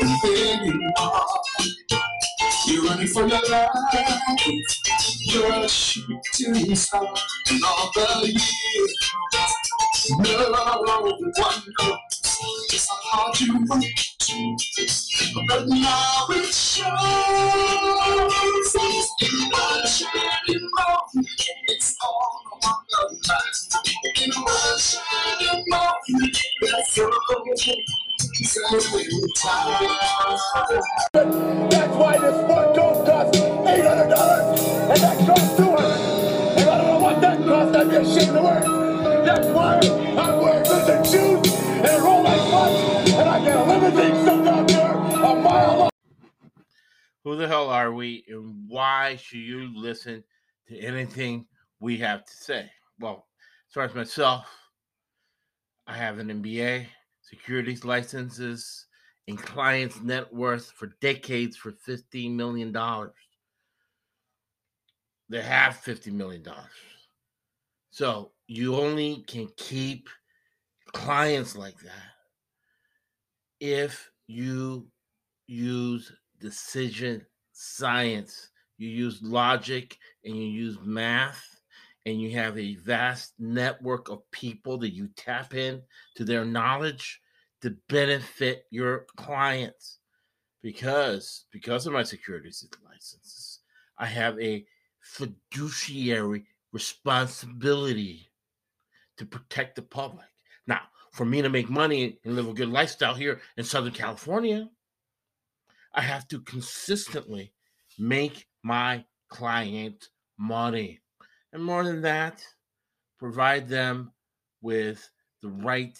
There you are. You're running for your life. You're a shooting star. And all the years, no one knows just how hard you work. But now it shows. In one shining moment, it's all along the line. In one shining moment, it's all time. That's why this one coat costs $800 and that costs $200. And I don't know what that costs. I'd be ashamed to wear it. That's why I'm wearing good shoes and roll my butt, and I get a limousine stuck out there a mile long. Who the hell are we, and why should you listen to anything we have to say? Well, as far as myself, I have an MBA, securities licenses, and clients' net worth for decades for $15 million. They have $50 million. So you only can keep clients like that if you use decision science, you use logic, and you use math, and you have a vast network of people that you tap in to their knowledge to benefit your clients. Because of my securities licenses, I have a fiduciary responsibility to protect the public. Now, for me to make money and live a good lifestyle here in Southern California, I have to consistently make my client money. And more than that, provide them with the right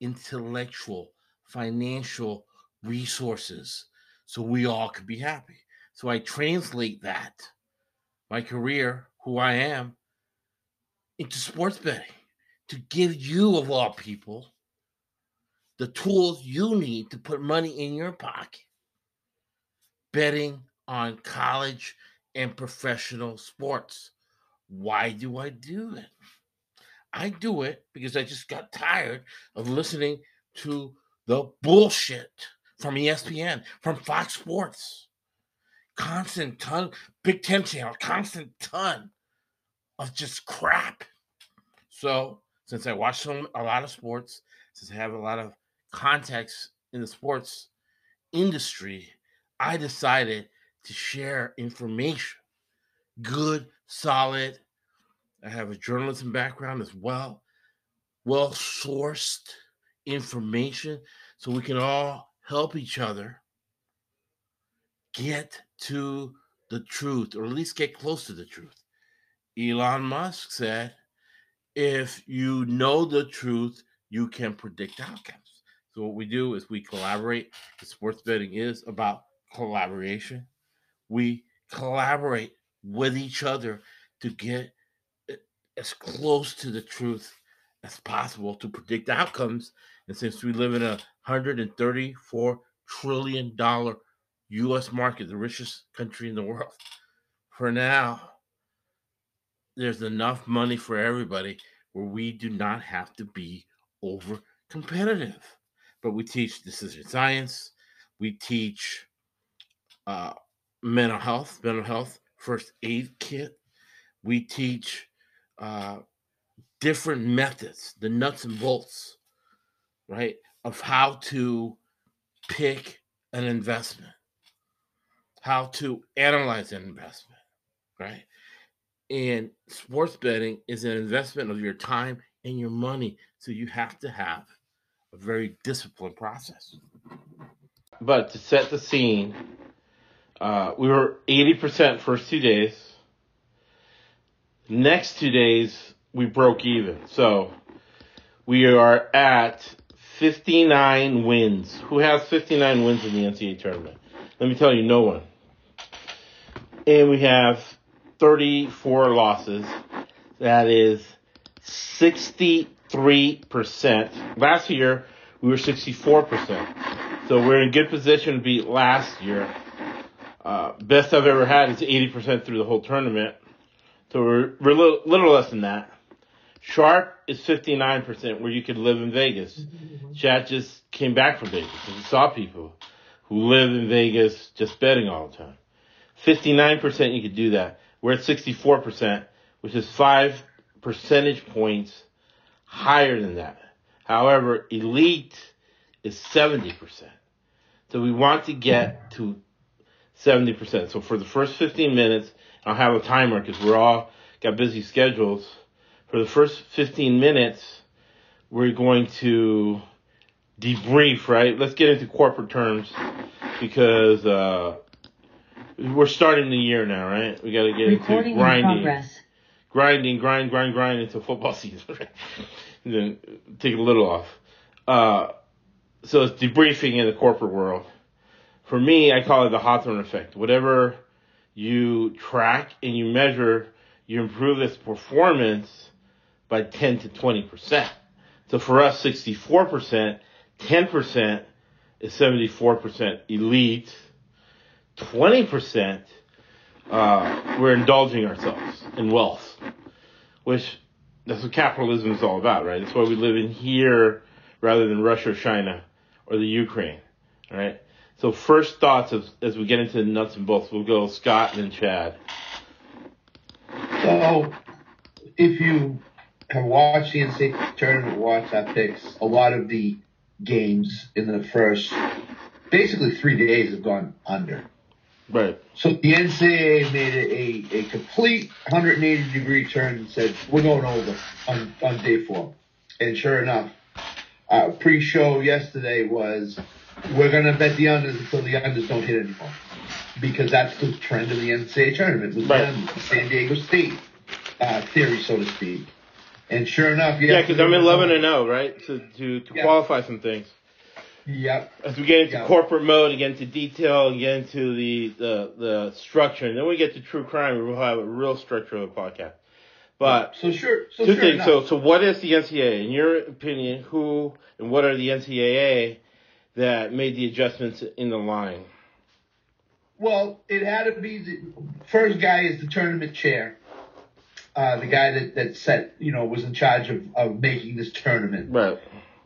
intellectual, financial resources so we all could be happy. So I translate that, my career, who I am, into sports betting, to give you, of all people, the tools you need to put money in your pocket, betting on college and professional sports. Why do I do it? I do it because I just got tired of listening to the bullshit from ESPN, from Fox Sports. Constant ton, Big Ten Channel, constant ton of just crap. So, since I watch a lot of sports, since I have a lot of contacts in the sports industry, I decided to share information. Good, solid. I have a journalism background as well. Well-sourced information so we can all help each other get to the truth, or at least get close to the truth. Elon Musk said, if you know the truth, you can predict outcomes. So what we do is we collaborate. The sports betting is about collaboration. We collaborate with each other to get as close to the truth as possible to predict outcomes. And since we live in a $134 trillion U.S. market, the richest country in the world, for now, there's enough money for everybody where we do not have to be over competitive. But we teach decision science. We teach mental health, first aid kit. We teach different methods, the nuts and bolts, right, of how to pick an investment, how to analyze an investment, right? And sports betting is an investment of your time and your money. So you have to have a very disciplined process. But to set the scene, we were 80% first 2 days. Next 2 days, we broke even. So we are at 59 wins. Who has 59 wins in the NCAA tournament? Let me tell you, no one. And we have 34 losses. That is 63%. Last year, we were 64%. So we're in good position to beat last year. Best I've ever had is 80% through the whole tournament. So we're a little less than that. Sharp is 59%, where you could live in Vegas. Chad just came back from Vegas and saw people who live in Vegas just betting all the time. 59% you could do that. We're at 64%, which is 5 percentage points higher than that. However, elite is 70%. So we want to get to 70%. So for the first 15 minutes, I'll have a timer because we're all got busy schedules. For the first 15 minutes, we're going to debrief, right? Let's get into corporate terms because we're starting the year now, right? We got to get into grinding until football season. Right? And then take a little off. So it's debriefing in the corporate world. For me, I call it the Hawthorne effect. Whatever you track and you measure, you improve its performance by 10 to 20%. So for us, 64%, 10% is 74% elite, 20% we're indulging ourselves in wealth, which that's what capitalism is all about, right? That's why we live in here rather than Russia or China or the Ukraine, all right? So first thoughts as we get into the nuts and bolts, we'll go Scott and then Chad. So if you have watched the NCAA tournament, watch our picks, a lot of the games in the first basically 3 days have gone under. Right. So the NCAA made a complete 180-degree turn and said, we're going over on day four. And sure enough, our pre-show yesterday was we're going to bet the unders until the unders don't hit anymore. Because that's the trend of the NCAA tournament. It was them, San Diego State theory, so to speak. And sure enough, yeah, because I'm 11-0, right? To qualify some things. Yep. As we get into corporate mode, and get into detail, and get into the structure, and then we get to true crime. We'll have a real structure of the podcast. But two things. So what is the NCAA in your opinion? Who and what are the NCAA that made the adjustments in the line? Well, it had to be the first guy is the tournament chair. The guy that set, was in charge of making this tournament. Right.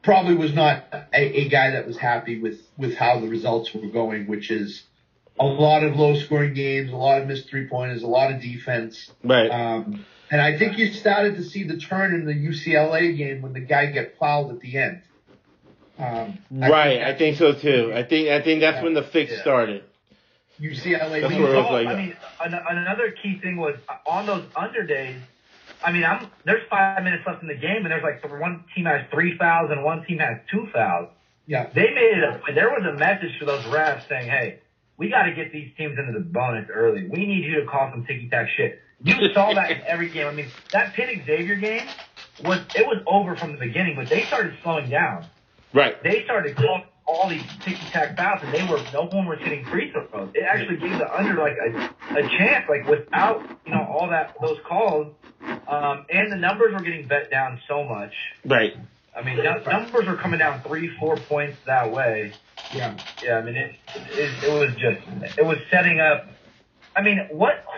Probably was not a guy that was happy with how the results were going, which is a lot of low-scoring games, a lot of missed three-pointers, a lot of defense. Right. And I think you started to see the turn in the UCLA game when the guy got fouled at the end. I think so, too. I think that's when the fix started. UCLA. That's what it looked like. I mean, another key thing was on those under days. I mean, there's 5 minutes left in the game, and there's like one team has 3 fouls and one team has 2 fouls. Yeah, they made it up. There was a message to those refs saying, "Hey, we got to get these teams into the bonus early. We need you to call some ticky-tack shit." You saw that in every game. I mean, that Pitt Xavier game was over from the beginning, but they started slowing down. Right. They started calling all these ticky-tack fouls, and no one was hitting free throws. It actually gave the under like a chance, like without all those calls, and the numbers were getting bet down so much. Right. I mean, numbers were coming down 3-4 points that way. Yeah. Yeah. I mean, it was setting up. I mean,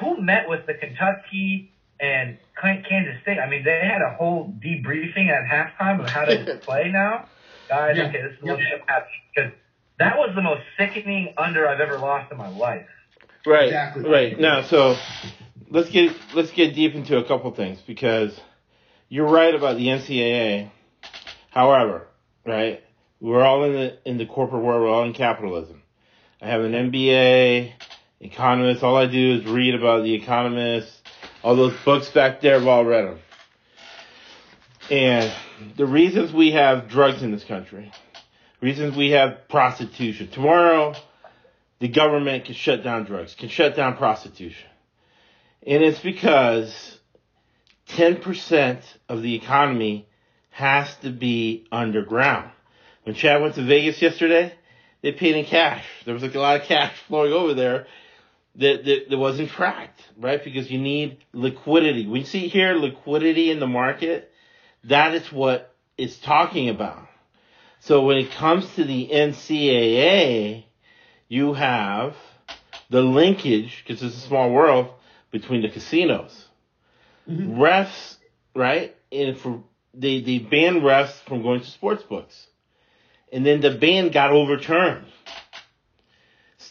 who met with the Kentucky and Kansas State? I mean, they had a whole debriefing at halftime of how to play now. Guys, yeah. Okay, this is a little bit happy because that was the most sickening under I've ever lost in my life. Right, exactly. Right. Now, so let's get deep into a couple things because you're right about the NCAA. However, right, we're all in the corporate world. We're all in capitalism. I have an MBA, economist. All I do is read about the economists. All those books back there, I've all read them. And the reasons we have drugs in this country, reasons we have prostitution. Tomorrow, the government can shut down drugs, can shut down prostitution. And it's because 10% of the economy has to be underground. When Chad went to Vegas yesterday, they paid in cash. There was a lot of cash flowing over there that wasn't tracked, right? Because you need liquidity. When you see here liquidity in the market, that is what it's talking about. So when it comes to the NCAA, you have the linkage, because it's a small world, between the casinos. Mm-hmm. Refs, right? And they banned refs from going to sports books. And then the ban got overturned.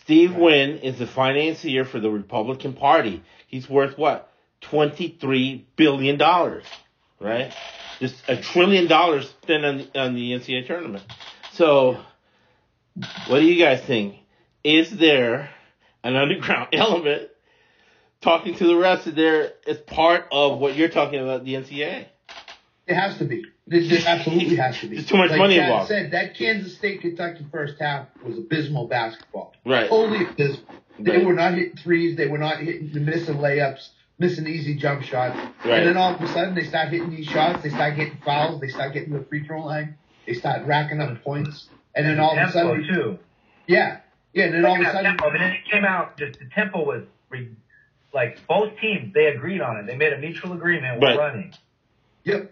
Steve Wynn is the financier for the Republican Party. He's worth what? $23 billion, right? Just $1 trillion spent on the NCAA tournament. So, what do you guys think? Is there an underground element talking to the refs there as part of what you're talking about, the NCAA? It has to be. This absolutely has to be. There's too much money involved. Like I said, that Kansas State-Kentucky first half was abysmal basketball. Right. Only abysmal. They were not hitting threes. They were not missing layups, missing easy jump shots. Right. And then all of a sudden, they start hitting these shots. They start getting fouls. They start getting the free throw line. They start racking up points. And then all of a sudden... too. Yeah. Yeah, and then all of a sudden... But then it came out, just the tempo was... Like, both teams, they agreed on it. They made a mutual agreement with running. Yep.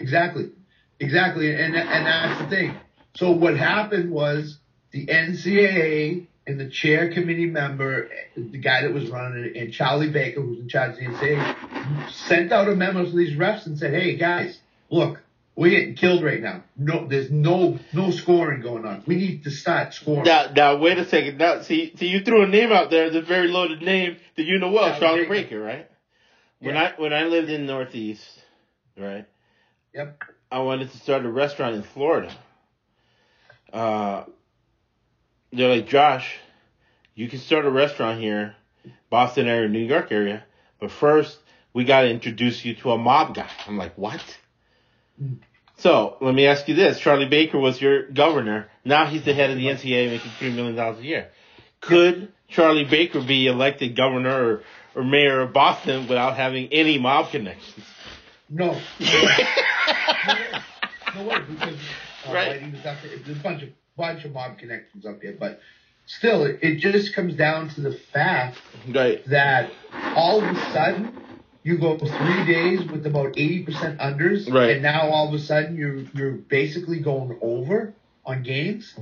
Exactly. And that's the thing. So what happened was the NCAA and the chair committee member, the guy that was running it, and Charlie Baker, who's in charge of the NCAA, sent out a memo to these refs and said, hey, guys, look, we're getting killed right now. No, there's no scoring going on. We need to start scoring. Now wait a second. Now, see, you threw a name out there, the very loaded name that you know well, Charlie Baker, right? Yeah. When I lived in the Northeast, right? Yep. I wanted to start a restaurant in Florida. They're like, Josh, you can start a restaurant here, Boston area, New York area, but first we got to introduce you to a mob guy. I'm like, what? So, let me ask you this. Charlie Baker was your governor. Now he's the head of the NCAA making $3 million a year. Could Charlie Baker be elected governor or mayor of Boston without having any mob connections? No. No way. Because there's a bunch of mob connections up there. But still, it just comes down to the fact that all of a sudden... You go 3 days with about 80% unders, and now all of a sudden you're basically going over on games,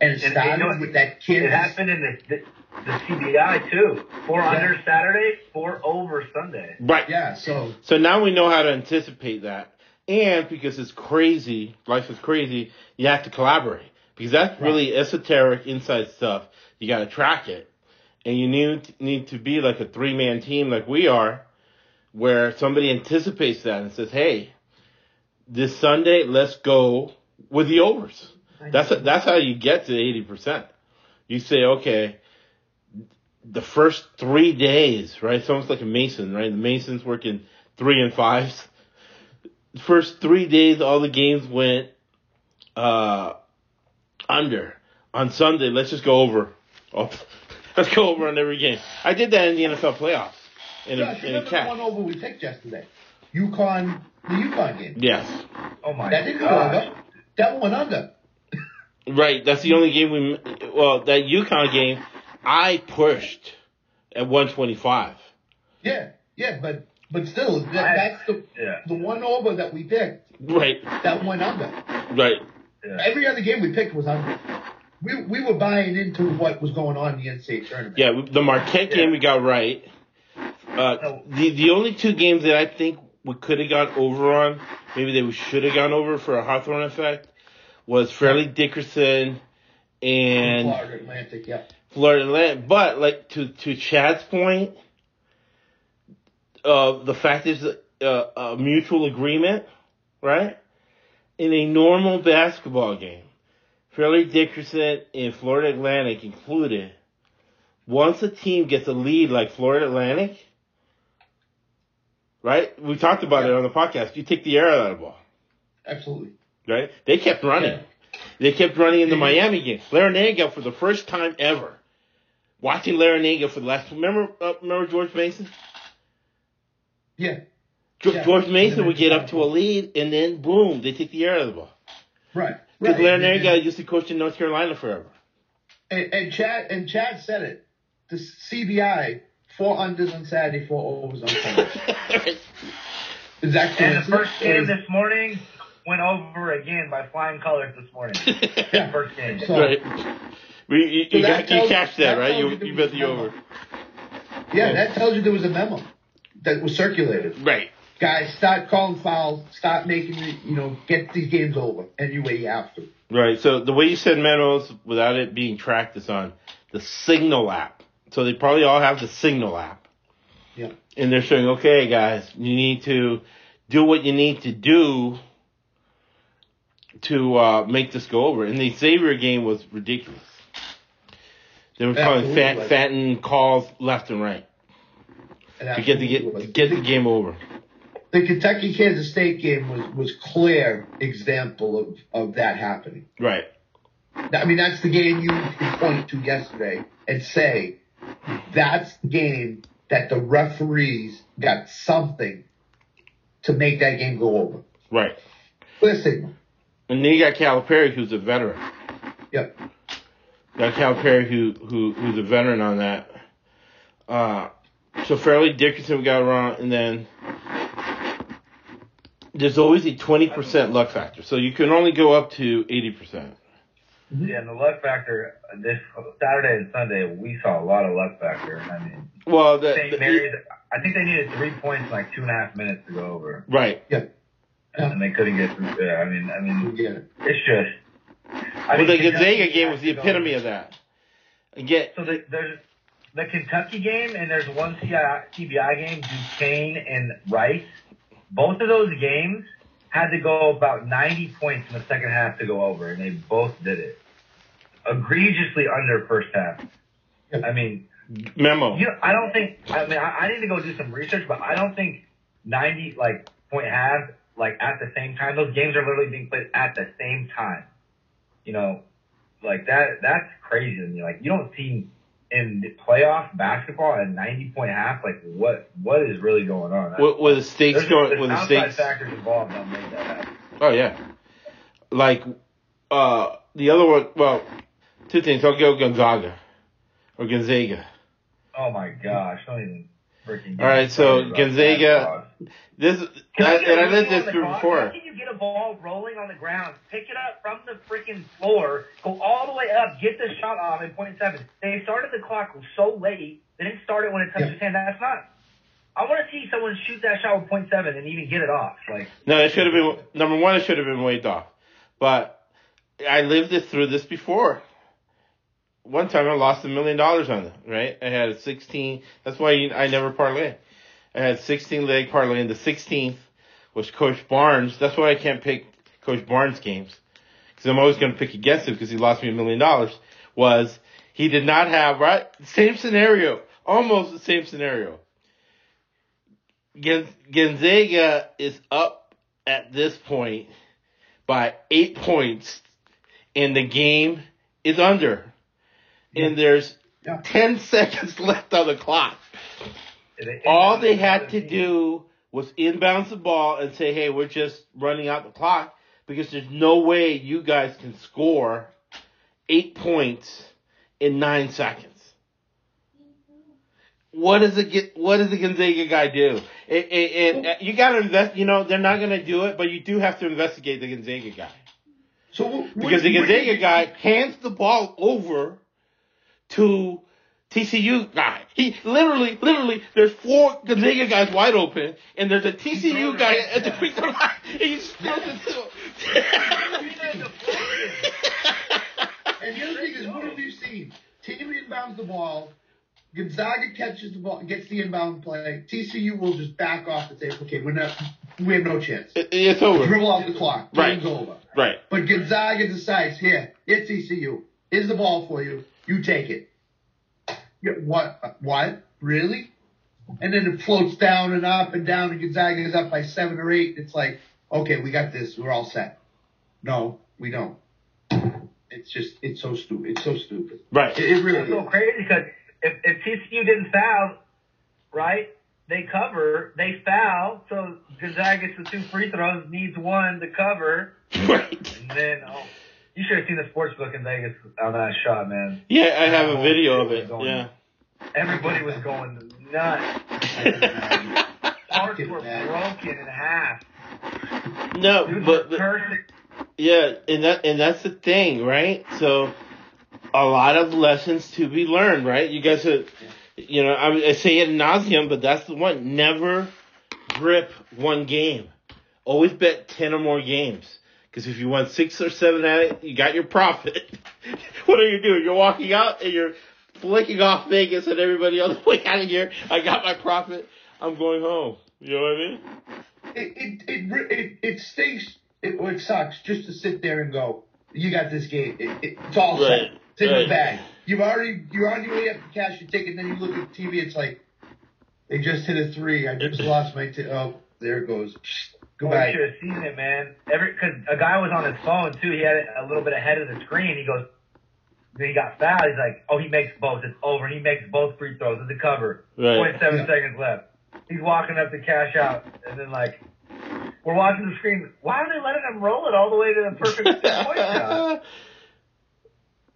and it started with that kid. It happened in the CBI too. 4 unders Saturday, 4 over Sunday. Right. Yeah. So now we know how to anticipate that, and because it's crazy, life is crazy. You have to collaborate because that's really esoteric inside stuff. You got to track it, and you need to be like a 3-man team like we are. Where somebody anticipates that and says, hey, this Sunday, let's go with the overs. That's how you get to 80%. You say, okay, the first 3 days, right? It's almost like a Mason, right? The Masons working 3 and 5s. The first 3 days, all the games went under. On Sunday, let's just go over. Oh, let's go over on every game. I did that in the NFL playoffs. Remember the one over we picked yesterday? The UConn game. Yes. Oh, my God. That didn't go under. That went under. Right. That's the only game that UConn game, I pushed at 125. Yeah. Yeah, but still, that's the one over that we picked. Right. That went under. Right. Yeah. Every other game we picked was under. We were buying into what was going on in the NCAA tournament. Yeah, the Marquette game we got right. The only two games that I think we could have gone over on, maybe they should have gone over for a Hawthorne effect, was Fairleigh Dickerson and Florida Atlantic. But like to Chad's point, the fact is a mutual agreement, right? In a normal basketball game, Fairleigh Dickerson and Florida Atlantic included. Once a team gets a lead like Florida Atlantic, right? We talked about it on the podcast. You take the air out of the ball. Absolutely. Right? They kept running. Yeah. They kept running in the Miami game. Larranaga for the first time ever. Watching Larranaga for the last. Remember George Mason? Yeah. George Mason would get up to a lead, and then boom, they take the air out of the ball. Right. Because Larranaga used to coach in North Carolina forever. And Chad said it. The CBI, 4 unders on Saturday, 4 overs on Sunday. Exactly. And the first game this morning went over again by flying colors this morning. Yeah. First game. So, you catch that, right? You bet the over. Yeah, that tells you there was a memo that was circulated. Right. Guys, start calling fouls. Start making get these games over any way you have to. Right. So the way you said memos without it being tracked is on. the Signal app. So they probably all have the Signal app. Yeah. And they're saying, okay, guys, you need to do what you need to do to make this go over. And the Xavier game was ridiculous. They were calling fattened calls left and right to get the game over. The Kentucky-Kansas State game was clear example of that happening. Right. I mean, that's the game you could point to yesterday and say, that's the game that the referees got something to make that game go over. Right. Listen. And then you got Calipari, who's a veteran. Yep. Got Calipari, who's a veteran on that. So Fairleigh Dickinson got wrong, and then there's always a 20% luck factor. So you can only go up to 80%. Yeah, and the luck factor, this Saturday and Sunday, we saw a lot of luck factor. I mean, well, St. Mary's, I think they needed 3 points in like 2.5 minutes to go over. Right. Yeah. And they couldn't get through there. I mean, yeah. It's just... the Gonzaga game was the epitome of that. So there's the Kentucky game and there's one CBI game, Duquesne and Rice. Both of those games had to go about 90 points in the second half to go over, and they both did it. Egregiously under first half. I mean... Memo. I don't think... I mean, I need to go do some research, but I don't think 90, point half... at the same time. Those games are literally being played at the same time. You know, that's crazy to me. You don't see in the playoff basketball at 90-point half, what is really going on? What were the stakes going... There's outside factors involved that made that happen. Oh, yeah. The other one... Well, two things. I'll go Gonzaga. Oh, my gosh. Don't even... All right, so Gonzaga, I lived this through before. How can you get a ball rolling on the ground, pick it up from the freaking floor, go all the way up, get the shot off in .7? They started the clock so late, they didn't start it when it touched his hand. That's not. I want to see someone shoot that shot with .7 and even get it off. No, it should have been number one. It should have been waved off. But I lived this through this before. One time I lost $1 million on it, right? I had a 16. That's why I never parlay. I had 16-leg parlay, and the 16th was Coach Barnes. That's why I can't pick Coach Barnes games, because I'm always going to pick against him because he lost me $1 million. Was he did not have, right? Same scenario. Almost the same scenario. Gonzaga is up at this point by 8 points, and the game is under. And there's 10 seconds left on the clock. All they had to do was inbounds the ball and say, hey, we're just running out the clock because there's no way you guys can score 8 points in 9 seconds. What does the Gonzaga guy do? And you got to invest. They're not going to do it, but you do have to investigate the Gonzaga guy. Because the Gonzaga guy hands the ball over to TCU guy. He literally, there's 4 Gonzaga guys wide open, and there's a TCU guy at the free throw line, and he just throws it to him. And the other thing is, what have you seen? Team inbounds the ball, Gonzaga catches the ball, gets the inbound play, TCU will just back off and say, okay, we have no chance. It's over. Dribble out the clock. Right. Game's over. Right. But Gonzaga decides, here, it's TCU. Here's the ball for you. You take it. Yeah, what? Really? And then it floats down and up and down, and Gonzaga is up by 7 or 8. It's like, okay, we got this. We're all set. No, we don't. It's so stupid. It's so stupid. Right. It really is. It's so crazy because if TCU didn't foul, right, they cover. They foul, so Gonzaga gets the 2 free throws, needs one to cover. Right. And then, you should have seen the sportsbook in Vegas on that shot, man. Yeah, I have a video of it. Yeah. Everybody was going nuts. Parts were broken in half. No, but perfect. Yeah, and that's the thing, right? So, a lot of lessons to be learned, right? You guys are, I say ad nauseum, but that's the one. Never grip one game. Always bet 10 or more games. Because if you won 6 or 7 at it, you got your profit. What are you doing? You're walking out and you're flicking off Vegas and everybody on the way out of here. I got my profit. I'm going home. You know what I mean? It stinks. It sucks just to sit there and go, you got this game. It's all set. It's in the bag. You're on your way up to cash your ticket, and then you look at the TV. It's like, they just hit a three. I just lost my ticket. Oh, there it goes. Goodbye. You should have seen it, man. Because a guy was on his phone, too. He had it a little bit ahead of the screen. He goes, he got fouled. He's like, oh, he makes both. It's over. He makes both free throws. It's a cover. 0.7 seconds left. He's walking up to cash out, and then, like, we're watching the screen. Why are they letting him roll it all the way to the perfect point shot?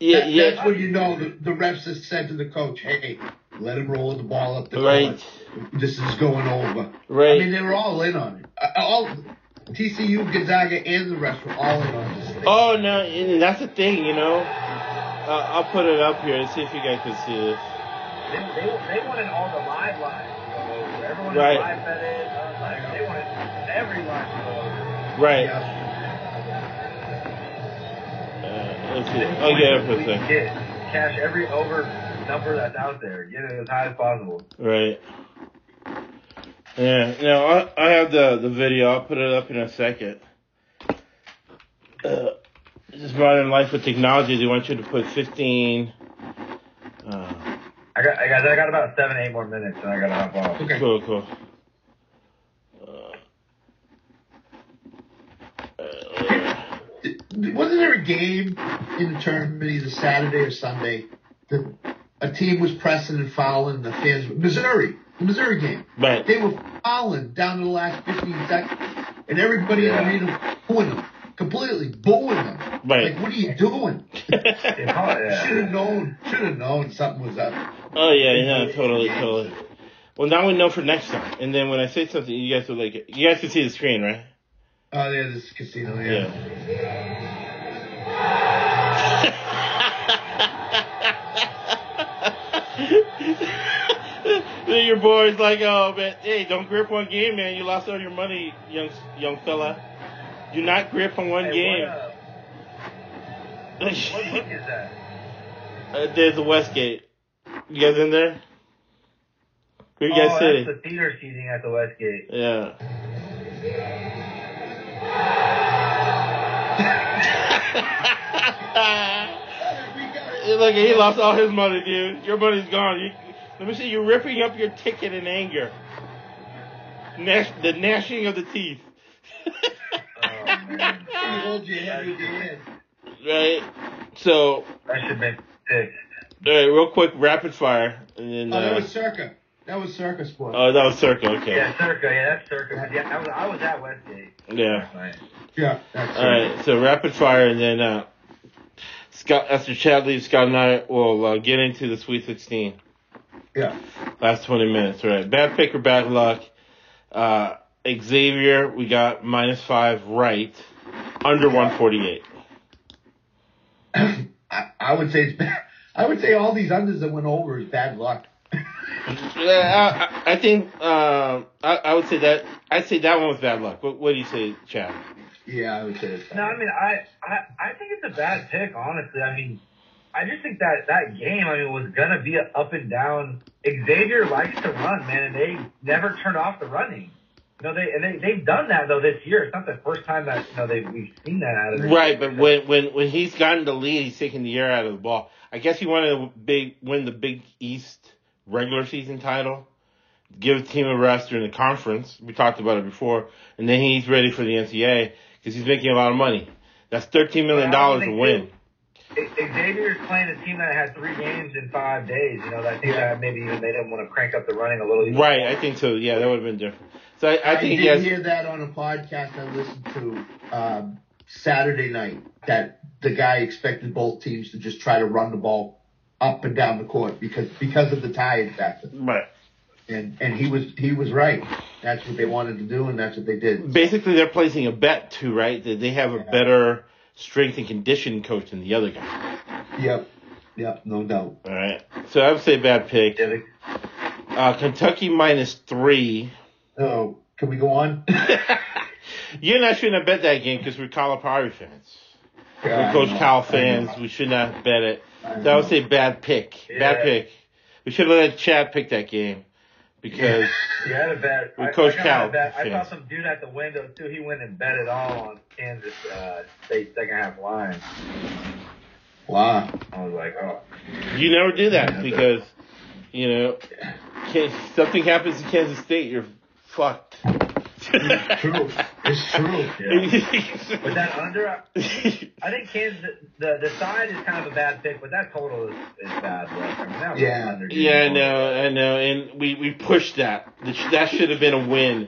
That's when you know the refs have said to the coach, hey, let him roll the ball up the court. This is going over. Right. I mean, they were all in on it. All TCU, Gonzaga, and the refs were all in on this thing. Oh, no, and that's the thing, you know. I'll put it up here and see if you guys can see this. They wanted all the live lines. Everyone live bet it. Like, they wanted every line to go over. Right. Yeah. Let's see. I'll get it for a second. Cash every over number that's out there. Get it as high as possible. Right. Yeah. You know, I have the video. I'll put it up in a second. This is modern life with technology. They want you to put 15. I got about 7-8 more minutes, and I gotta hop off. Okay. Cool. Wasn't there a game in the tournament either Saturday or Sunday that a team was pressing and fouling the fans? Missouri, the Missouri game. Right. They were fouling down to the last 15 seconds, and everybody in the arena booing them, completely booing them. Right. Like, what are you doing? Should have known something was up. Oh, totally. Well, now we know for next time. And then when I say something, you guys will like it. You guys can see the screen, right? Oh, yeah, this is casino, yeah. Then your boy's like, oh, man, hey, don't grip one game, man. You lost all your money, young fella. Do not grip on one game. What book is that? There's a Westgate. You guys in there? Where you guys sitting? That's the theater seating at the Westgate. Yeah. Look, he lost all his money, dude. Your money's gone. Let me see. You're ripping up your ticket in anger. The gnashing of the teeth. Oh, man. You hold your head with your head. Right? So. That should make sense. All right, real quick, rapid fire. And then, that was Circa. That was Circa Sports. Oh, that was Circa, okay. Yeah, Circa, yeah, that's Circa. Yeah, I was at Westgate. Yeah. Yeah, that's all right, so rapid fire, and then Scott, after Chad leaves, Scott and I will get into the Sweet 16. Yeah. Last 20 minutes, right. Bad pick or bad luck. Xavier, we got -5 right, under 148. I would say it's bad. I would say all these unders that went over is bad luck. I think I would say that one was bad luck. What do you say, Chad? Yeah, I would say it's bad. No, I mean I think it's a bad pick, honestly. I mean, I just think that game, I mean, was gonna be an up and down. Xavier likes to run, man, and they never turn off the running. You know, they've done that though this year. It's not the first time that we've seen that out of them. Right, but when he's gotten the lead, he's taking the air out of the ball. I guess he wanted to win the Big East regular season title, give a team a rest during the conference. We talked about it before. And then he's ready for the NCAA because he's making a lot of money. That's $13 million to win. Xavier's playing a team that had 3 games in 5 days. You know, I think that maybe even they didn't want to crank up the running a little. Right, more. I think so. Yeah, that would have been different. So I think I did hear that on a podcast I listened to Saturday night, that the guy expected both teams to just try to run the ball up and down the court because of the tie-in factor. Right. And he was right. That's what they wanted to do, and that's what they did. Basically, they're placing a bet, too, right? That they have a better strength and conditioning coach than the other guy. Yep, no doubt. All right. So I would say bad pick. Kentucky -3. Uh-oh. Can we go on? You're not shouldn't have bet that game because we're Calipari fans. We coach Cal fans. We should not bet it. That was a bad pick. Yeah. Bad pick. We should have let Chad pick that game because you had a bet. We coached Cal. I saw some dude at the window too. He went and bet it all on Kansas State second half line. Wow. I was like, oh. You never do that because you know something happens to Kansas State, you're fucked. It's true. It's true. Yeah. But that under, I think Kansas, the side is kind of a bad pick, but that total is bad. I mean, that I know. And we pushed that. That should have been a win.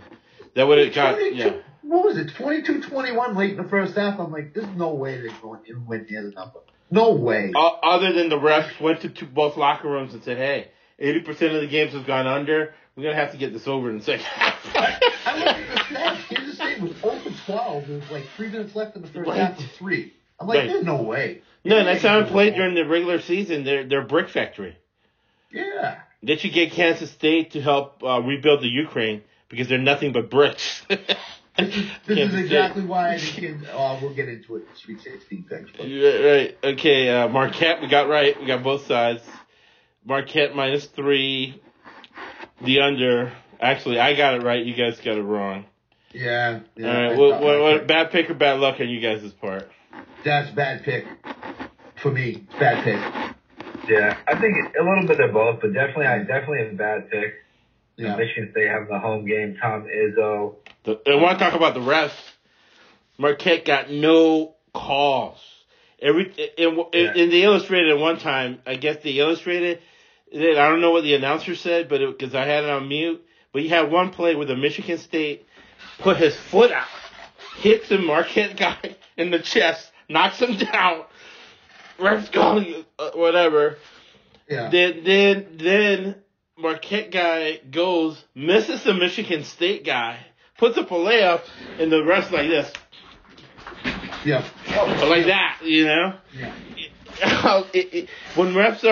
That would have got, yeah. What was it, 22-21 late in the first half? I'm like, there's no way they're going anywhere near the number. No way. Other than the refs went to both locker rooms and said, hey, 80% of the games have gone under. We're going to have to get this over in a second. I looked at the stats. Kansas State was 0-12. There was like 3 minutes left in the first half of three. I'm like, there's no way. No, next time I played during the regular season, they're brick factory. Yeah. They should get Kansas State to help rebuild the Ukraine because they're nothing but bricks. This is exactly why I think we'll get into it. Sweet 16 picks. Right. Okay, Marquette, we got right. We got both sides. Marquette -3. The under. Actually, I got it right. You guys got it wrong. Yeah. All right. What bad pick or bad luck on you guys' part? That's bad pick. For me, bad pick. Yeah. I think a little bit of both, but definitely a bad pick. Yeah. Michigan State having the home game. Tom Izzo. I want to talk about the refs. Marquette got no calls. And they illustrated it one time. I guess they illustrated it. I don't know what the announcer said, but because I had it on mute. But you had one play where the Michigan State put his foot out, hits the Marquette guy in the chest, knocks him down, refs calling, whatever. Yeah. Then Marquette guy goes, misses the Michigan State guy, puts up a layup, and the refs like this. Yeah. Like that, you know? Yeah. When refs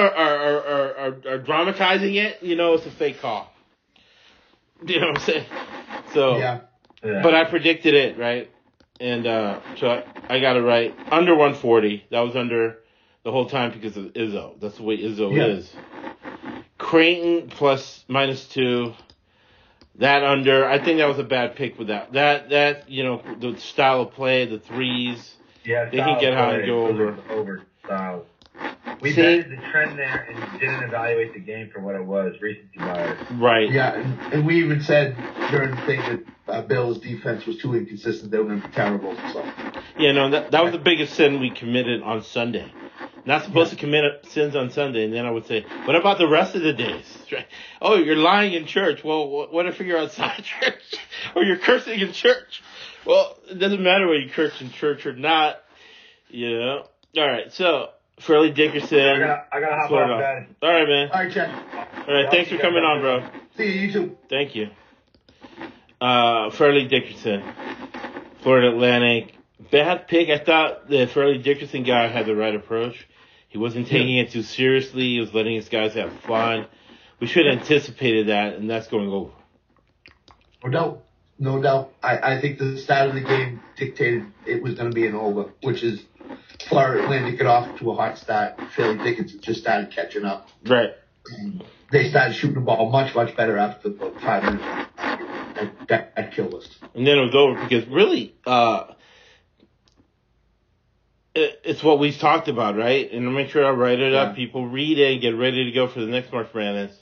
are dramatizing it, you know it's a fake call. You know what I'm saying? So, yeah. But I predicted it, right? And so I got it right. Under 140. That was under the whole time because of Izzo. That's the way Izzo is. Creighton -2. That under. I think that was a bad pick with that. That you know, the style of play, the threes. Yeah, they can get high and go over. Style. We vetted the trend there and didn't evaluate the game for what it was, recency bias. Right. Yeah, and we even said during the thing that Bill's defense was too inconsistent. They were going to be terrible. So. Yeah, no, that was the biggest sin we committed on Sunday. Not supposed to commit sins on Sunday. And then I would say, what about the rest of the days? Right? Oh, you're lying in church. Well, what if you're outside church? Or you're cursing in church? Well, it doesn't matter whether you curse in church or not. You know? All right, so... Shirley Dickerson. I gotta hop on, guys. All right, man. All right, Chad. All right, thanks for coming on, bro. See you, too. Thank you. Shirley Dickerson, Florida Atlantic. Bad pick. I thought the Shirley Dickerson guy had the right approach. He wasn't taking it too seriously. He was letting his guys have fun. We should have anticipated that, and that's going over. No doubt. I think the start of the game dictated it was going to be an over, which is Florida Atlantic got off to a hot start. Shirley Dickerson just started catching up. Right. And they started shooting the ball much better after about 5 minutes. That killed us. And then it was over because really, it's what we've talked about, right? And to make sure I write it up, people read it and get ready to go for the next March Madness.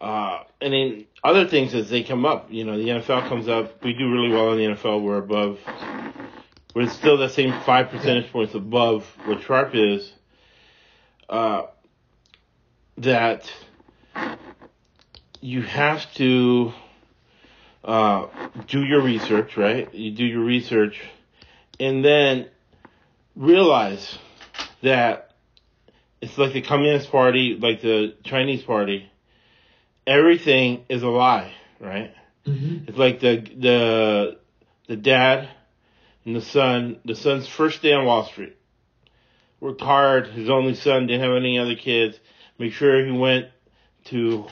And then other things as they come up, you know, the NFL comes up. We do really well in the NFL. We're above. We're still the same 5 percentage points above what Sharp is. That you have to do your research, right? You do your research and then realize that it's like the Communist Party, like the Chinese Party. Everything is a lie, right? Mm-hmm. It's like the dad... And the son's first day on Wall Street. Worked hard. His only son didn't have any other kids. Make sure he went to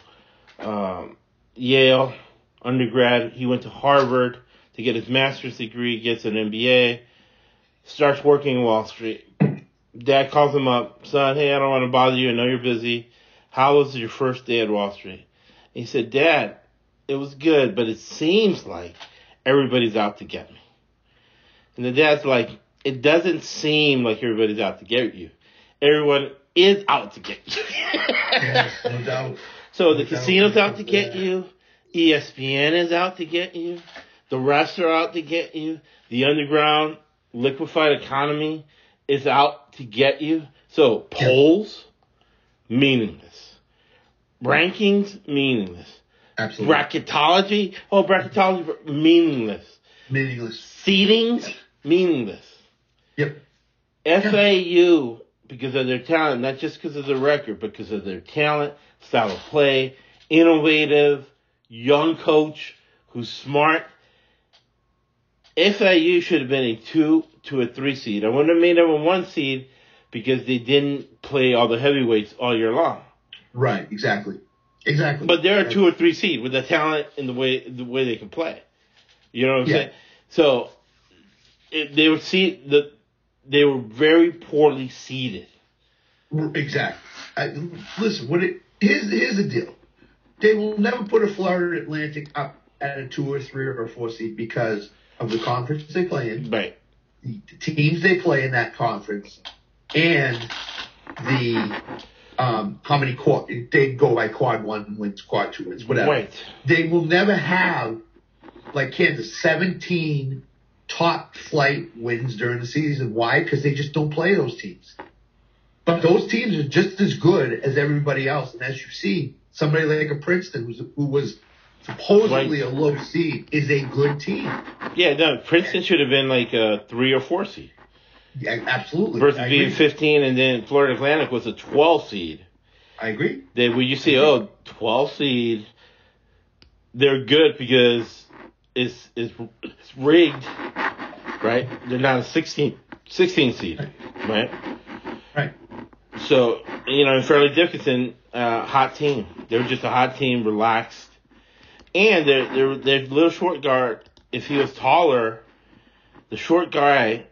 Yale undergrad. He went to Harvard to get his master's degree. Gets an MBA. starts working in Wall Street. Dad calls him up. Son, hey, I don't want to bother you. I know you're busy. How was your first day at Wall Street? And he said, Dad, it was good, but it seems like everybody's out to get me. And the dad's like, it doesn't seem like everybody's out to get you. Everyone is out to get you. Yes, no doubt. So no, the casino's out to get you. ESPN is out to get you. The refs are out to get you. The underground liquefied economy is out to get you. So polls, meaningless. Rankings, meaningless. Absolutely. Bracketology, meaningless. Meaningless. Seedings, meaningless. Yep. FAU, because of their talent, not just because of the record, but because of their talent, style of play, innovative, young coach who's smart. FAU should have been a 2 to a 3 seed. I wouldn't have made them a 1 seed because they didn't play all the heavyweights all year long. Right, exactly. Exactly. But they're a 2 or 3 seed with the talent and the way they can play. You know what I'm saying? So they were very poorly seeded. Exactly. Listen, here's the deal. They will never put a Florida Atlantic up at a 2 or 3 or 4 seed because of the conference they play in, right? The teams they play in that conference, and the how many quad they go by quad 1 wins, quad 2 wins, whatever. Right. They will never have, like Kansas, 17 top flight wins during the season. Why? Because they just don't play those teams. But those teams are just as good as everybody else, and as you see, somebody like a Princeton who was supposedly a low seed is a good team. Yeah, no, Princeton should have been like a 3 or 4 seed. Yeah, absolutely. Versus being 15, and then Florida Atlantic was a 12 seed. I agree. Then when you see, 12 seed, they're good because it's rigged, right? They're not a 16 seed, right? Right. So, and Fairleigh Dickinson, hot team. They were just a hot team, relaxed. And their little short guard, if he was taller, the short guy,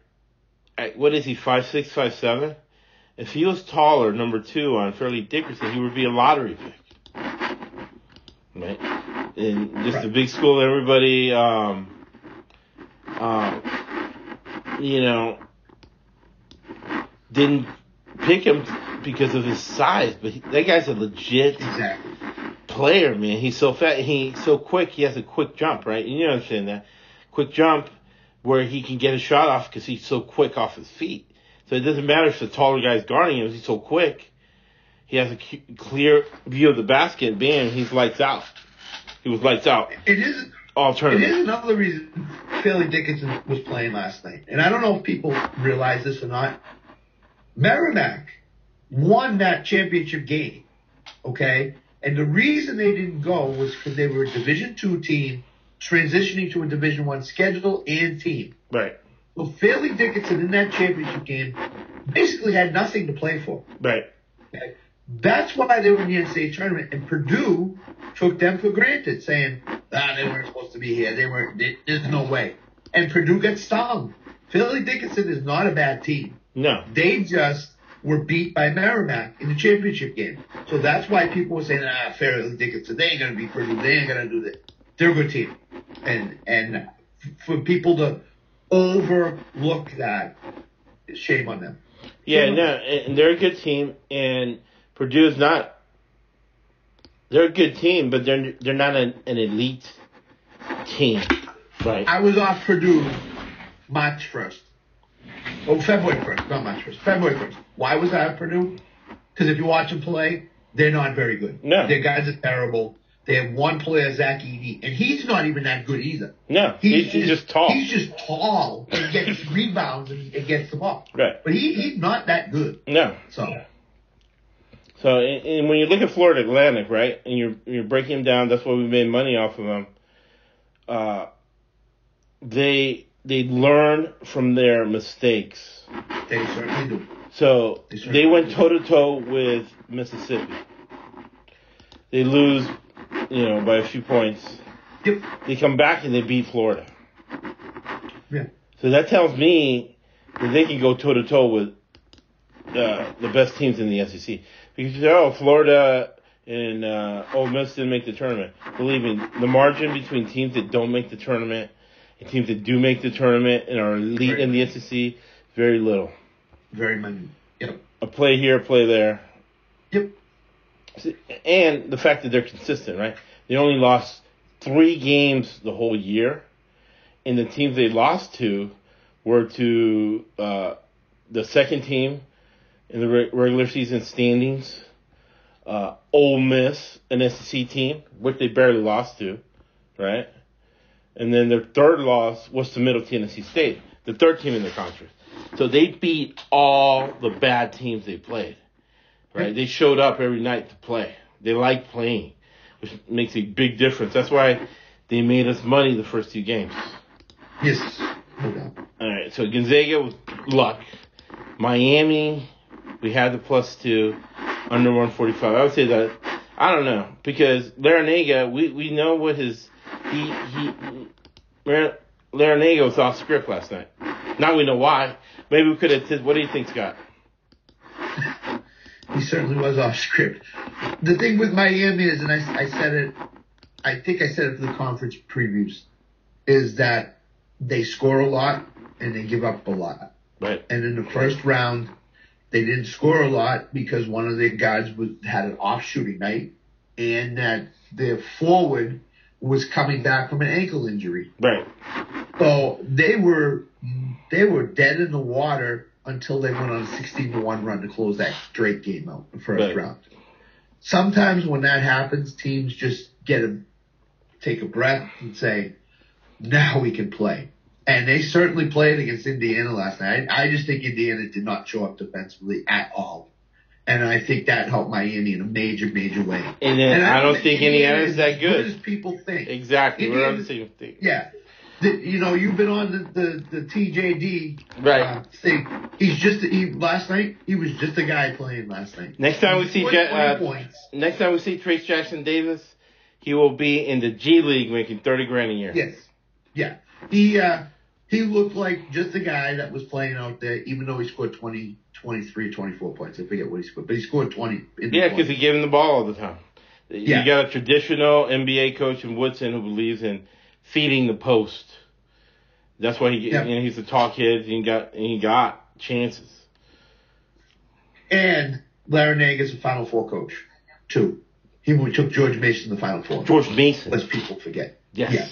what is he, 5'6", 5'7"? If he was taller, number 2 on Fairleigh Dickinson, he would be a lottery pick. Right? And just a big school, everybody, didn't pick him because of his size. But that guy's a legit player, man. He's so fat, he's so quick, he has a quick jump, right? You know what I'm saying? That quick jump where he can get a shot off because he's so quick off his feet. So it doesn't matter if the taller guy's guarding him, he's so quick. He has a clear view of the basket, bam, he's lights out. He was lights out. It is another reason Fairleigh Dickinson was playing last night. And I don't know if people realize this or not. Merrimack won that championship game, okay? And the reason they didn't go was because they were a Division II team transitioning to a Division I schedule and team. Right. So Fairleigh Dickinson in that championship game basically had nothing to play for. Right. Okay. That's why they were in the NCAA tournament, and Purdue took them for granted, saying, they weren't supposed to be here. There's no way. And Purdue got stung. Fairleigh Dickinson is not a bad team. No. They just were beat by Merrimack in the championship game. So that's why people were saying, Fairleigh Dickinson, they ain't going to be Purdue. They ain't going to do that. They're a good team. And for people to overlook that, shame on them. Yeah, and they're a good team. And Purdue's not – they're a good team, but they're not an elite team. Right. I was off Purdue March 1st. Oh, February 1st, not March 1st. February 1st. Why was I at Purdue? Because if you watch them play, they're not very good. No. Their guys are terrible. They have one player, Zach Edey, and he's not even that good either. No, he's just tall. He's just tall and gets rebounds and gets the ball. Right. But he's not that good. No. So and when you look at Florida Atlantic, right, and you're breaking them down, that's why we made money off of them. They learn from their mistakes. They certainly do. So they went toe-to-toe with Mississippi. They lose, by a few points. Yep. They come back and they beat Florida. Yeah. So that tells me they can go toe-to-toe with the best teams in the SEC. Because, Florida and Ole Miss didn't make the tournament. Believe me, the margin between teams that don't make the tournament and teams that do make the tournament and are elite in the SEC, very little. Very many. Yep. A play here, a play there. Yep. And the fact that they're consistent, right? They only lost 3 games the whole year, and the teams they lost to were to the second team in the regular season standings, Ole Miss, an SEC team, which they barely lost to, right? And then their third loss was to Middle Tennessee State, the third team in the conference. So they beat all the bad teams they played. Right, they showed up every night to play. They like playing, which makes a big difference. That's why they made us money the first 2 games. Yes. Okay. All right, so Gonzaga with luck. Miami, we had the +2, under 145. I would say that, I don't know, because Larranaga, we know what his Larranaga was off script last night. Now we know why. Maybe we could have, what do you think, Scott? He certainly was off script. The thing with Miami is, and I said it, I think I said it for the conference previews, is that they score a lot and they give up a lot. Right. And in the first round, they didn't score a lot because one of their guys had an off shooting night, and that their forward was coming back from an ankle injury. Right. So they were dead in the water until they went on a 16-1 run to close that straight game out in the first round. Sometimes when that happens, teams just take a breath and say, now we can play. And they certainly played against Indiana last night. I just think Indiana did not show up defensively at all. And I think that helped Miami in a major, major way. And, I don't think Indiana's that good. As people think. Exactly. Yeah. You've been on the TJD thing. Last night, he was just a guy playing last night. Next time we see Trayce Jackson-Davis, he will be in the G League making $30,000 a year. Yes. Yeah. He looked like just a guy that was playing out there, even though he scored 20, 23, 24 points. I forget what he scored, but he scored 20. Yeah, because he gave him the ball all the time. Yeah. You got a traditional NBA coach in Woodson who believes in feeding the post. That's why he's a tall kid. He got chances. And Larranaga's a Final Four coach, too. He took George Mason to the Final Four. George Mason. Lest people forget. Yes. Yeah.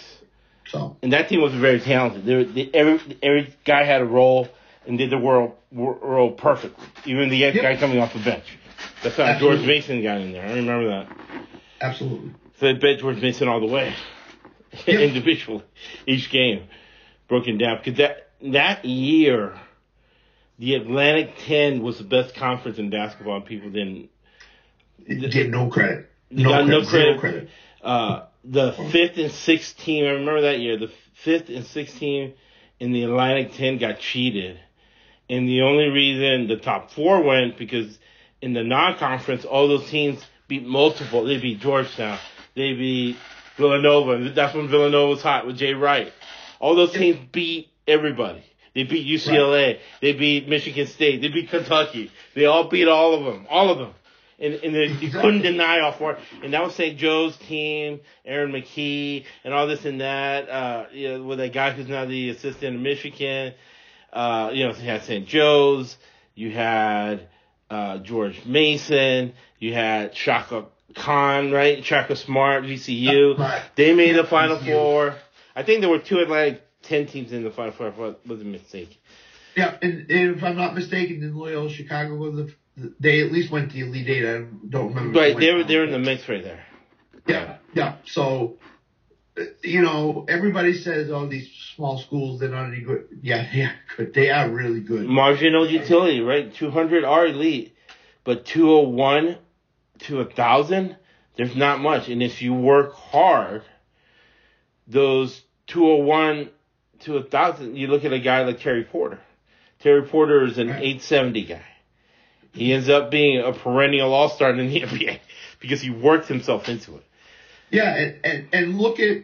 So. And that team was very talented. Every guy had a role and did the role perfect. Even the guy coming off the bench. That's how George Mason got in there. I remember that. Absolutely. So they bet George Mason all the way. Yep. Individually, each game broken down. Because that year, the Atlantic 10 was the best conference in basketball, and people didn't get no credit. No credit. The 5th and 6th team, I remember that year, the 5th and 6th team in the Atlantic 10 got cheated. And the only reason the top 4 went, because in the non-conference, all those teams beat multiple. They beat Georgetown. They beat Villanova. That's when Villanova was hot with Jay Wright. All those teams beat everybody. They beat UCLA. Right. They beat Michigan State. They beat Kentucky. They all beat all of them. All of them. And you couldn't deny all 4. And that was St. Joe's team, Aaron McKee, and all this and that. With that guy who's now the assistant in Michigan. So you had St. Joe's. You had George Mason. You had Shaka Smart, VCU. They made the Final Four. I think there were 2 Atlantic 10 teams in the Final Four, if I wasn't mistaken. Yeah, and if I'm not mistaken, then Loyola Chicago was they at least went to the Elite 8. I don't remember. Right, they were in the mix right there. Yeah. So, everybody says, oh, these small schools, they're not any good. Yeah, they are good. They are really good. Marginal utility, right? 200 are elite, but 201 to 1,000, there's not much. And if you work hard, those 201 to 1,000, you look at a guy like Terry Porter. Terry Porter is an 870 guy. He ends up being a perennial all-star in the NBA because he worked himself into it. Yeah, and look at,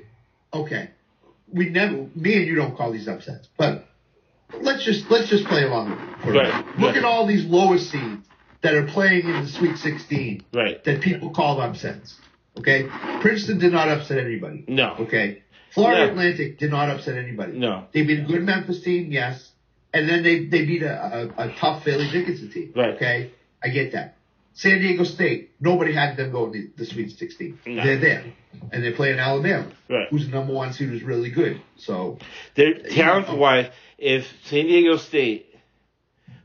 we never, me and you don't call these upsets, but let's just play along for a minute. Look at all these lower seeds that are playing in the Sweet 16 that people call upsets. Okay? Princeton did not upset anybody. No. Okay? Florida Atlantic did not upset anybody. No. They beat a good Memphis team, yes. And then they beat a tough Fairleigh Dickinson team. Right. Okay? I get that. San Diego State, nobody had them go to the Sweet 16. No. They're there. And they're playing Alabama, who's the number one seed, who's really good. So, talent-wise, if San Diego State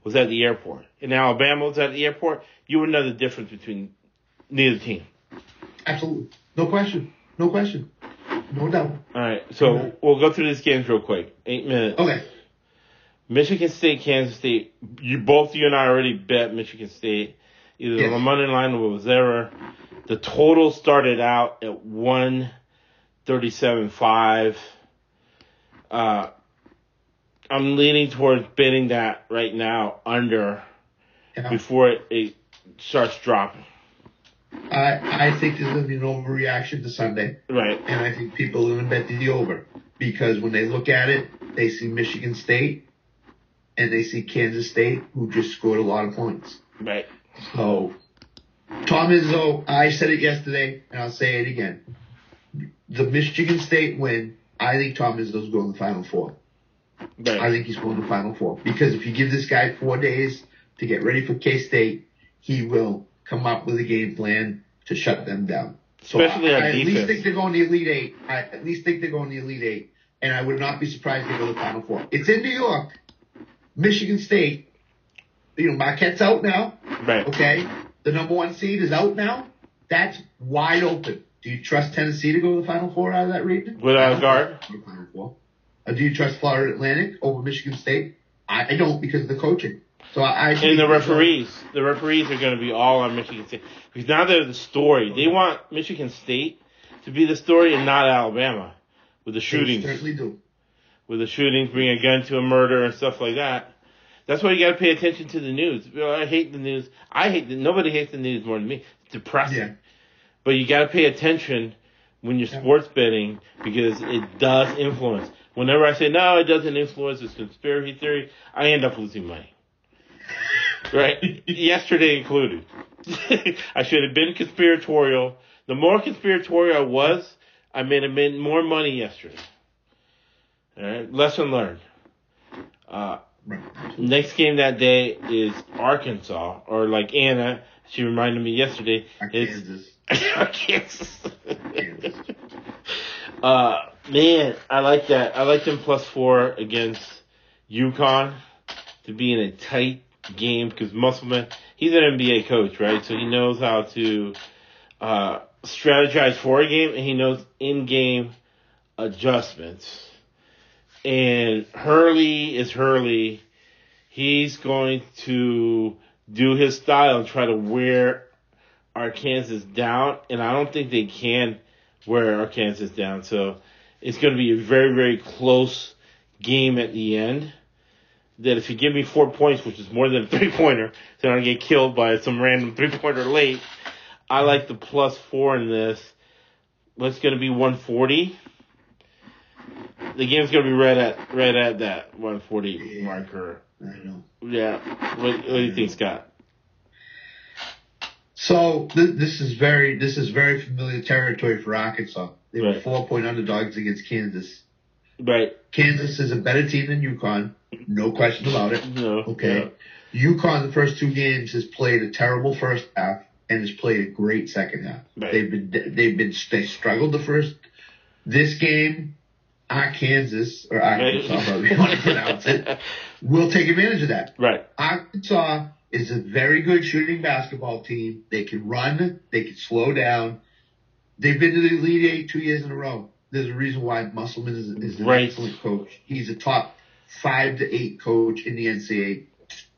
was at the airport and Alabama was at the airport, you would know the difference between neither team. Absolutely. No question. No question. No doubt. All right. So, we'll go through these games real quick. 8 minutes. Okay. Michigan State, Kansas State. You and I already bet Michigan State. Either the money line or whatever. The total started out at 137.5. I'm leaning towards betting that right now under before it starts dropping. I think there's going to be an overreaction to Sunday. Right. And I think people are going to bet the over because when they look at it, they see Michigan State and they see Kansas State, who just scored a lot of points. Right. So, Tom Izzo, I said it yesterday, and I'll say it again. The Michigan State win, I think Tom Izzo's going to the Final Four. Right. I think he's going to the Final Four. Because if you give this guy 4 days to get ready for K-State, he will come up with a game plan to shut them down. So especially I at least think they're going to the Elite Eight. I at least think they're going to the Elite Eight. And I would not be surprised if they go to the Final Four. It's in New York. Michigan State. You know, Marquette's out now. Right. Okay. The number one seed is out now. That's wide open. Do you trust Tennessee to go to the Final Four out of that region? Without a guard? Final Four. Do you trust Florida Atlantic over Michigan State? I don't because of the coaching. So I and the referees. The referees are going to be all on Michigan State. Because now they're the story. They want Michigan State to be the story and not Alabama with the shootings. They certainly do. With the shootings, bringing a gun to a murder and stuff like that. That's why you got to pay attention to the news. I hate the news. Nobody hates the news more than me. It's depressing. Yeah. But you got to pay attention when you're sports betting because it does influence. Whenever I say, no, it doesn't influence, it's conspiracy theory, I end up losing money. Right? Yesterday included. I should have been conspiratorial. The more conspiratorial I was, I made more money yesterday. All right? Lesson learned. Next game that day is Arkansas, or like Anna, she reminded me yesterday. Kansas. Man, I like that. I like them +4 against UConn to be in a tight game because Musselman, he's an NBA coach, right? So he knows how to strategize for a game, and he knows in-game adjustments. And Hurley is Hurley. He's going to do his style and try to wear Arkansas down. And I don't think they can wear Arkansas down. So it's going to be a very, very close game at the end. That if you give me 4 points, which is more than a three-pointer, so I don't get killed by some random three-pointer late, I like the +4 in this. That's going to be 140. The game's gonna be right at that 140 marker. I know. Yeah. What do you think, Scott? So this is very familiar territory for Arkansas. They were 4-point underdogs against Kansas. Right. Kansas is a better team than UConn, no question about it. No. Okay. Yeah. UConn the first two games has played a terrible first half and has played a great second half. Right. They struggled the first. This game. Arkansas, or Arkansas, however you want to pronounce it, will take advantage of that. Right. Arkansas is a very good shooting basketball team. They can run. They can slow down. They've been to the Elite Eight 2 years in a row. There's a reason why Musselman is an excellent coach. He's a top 5 to 8 coach in the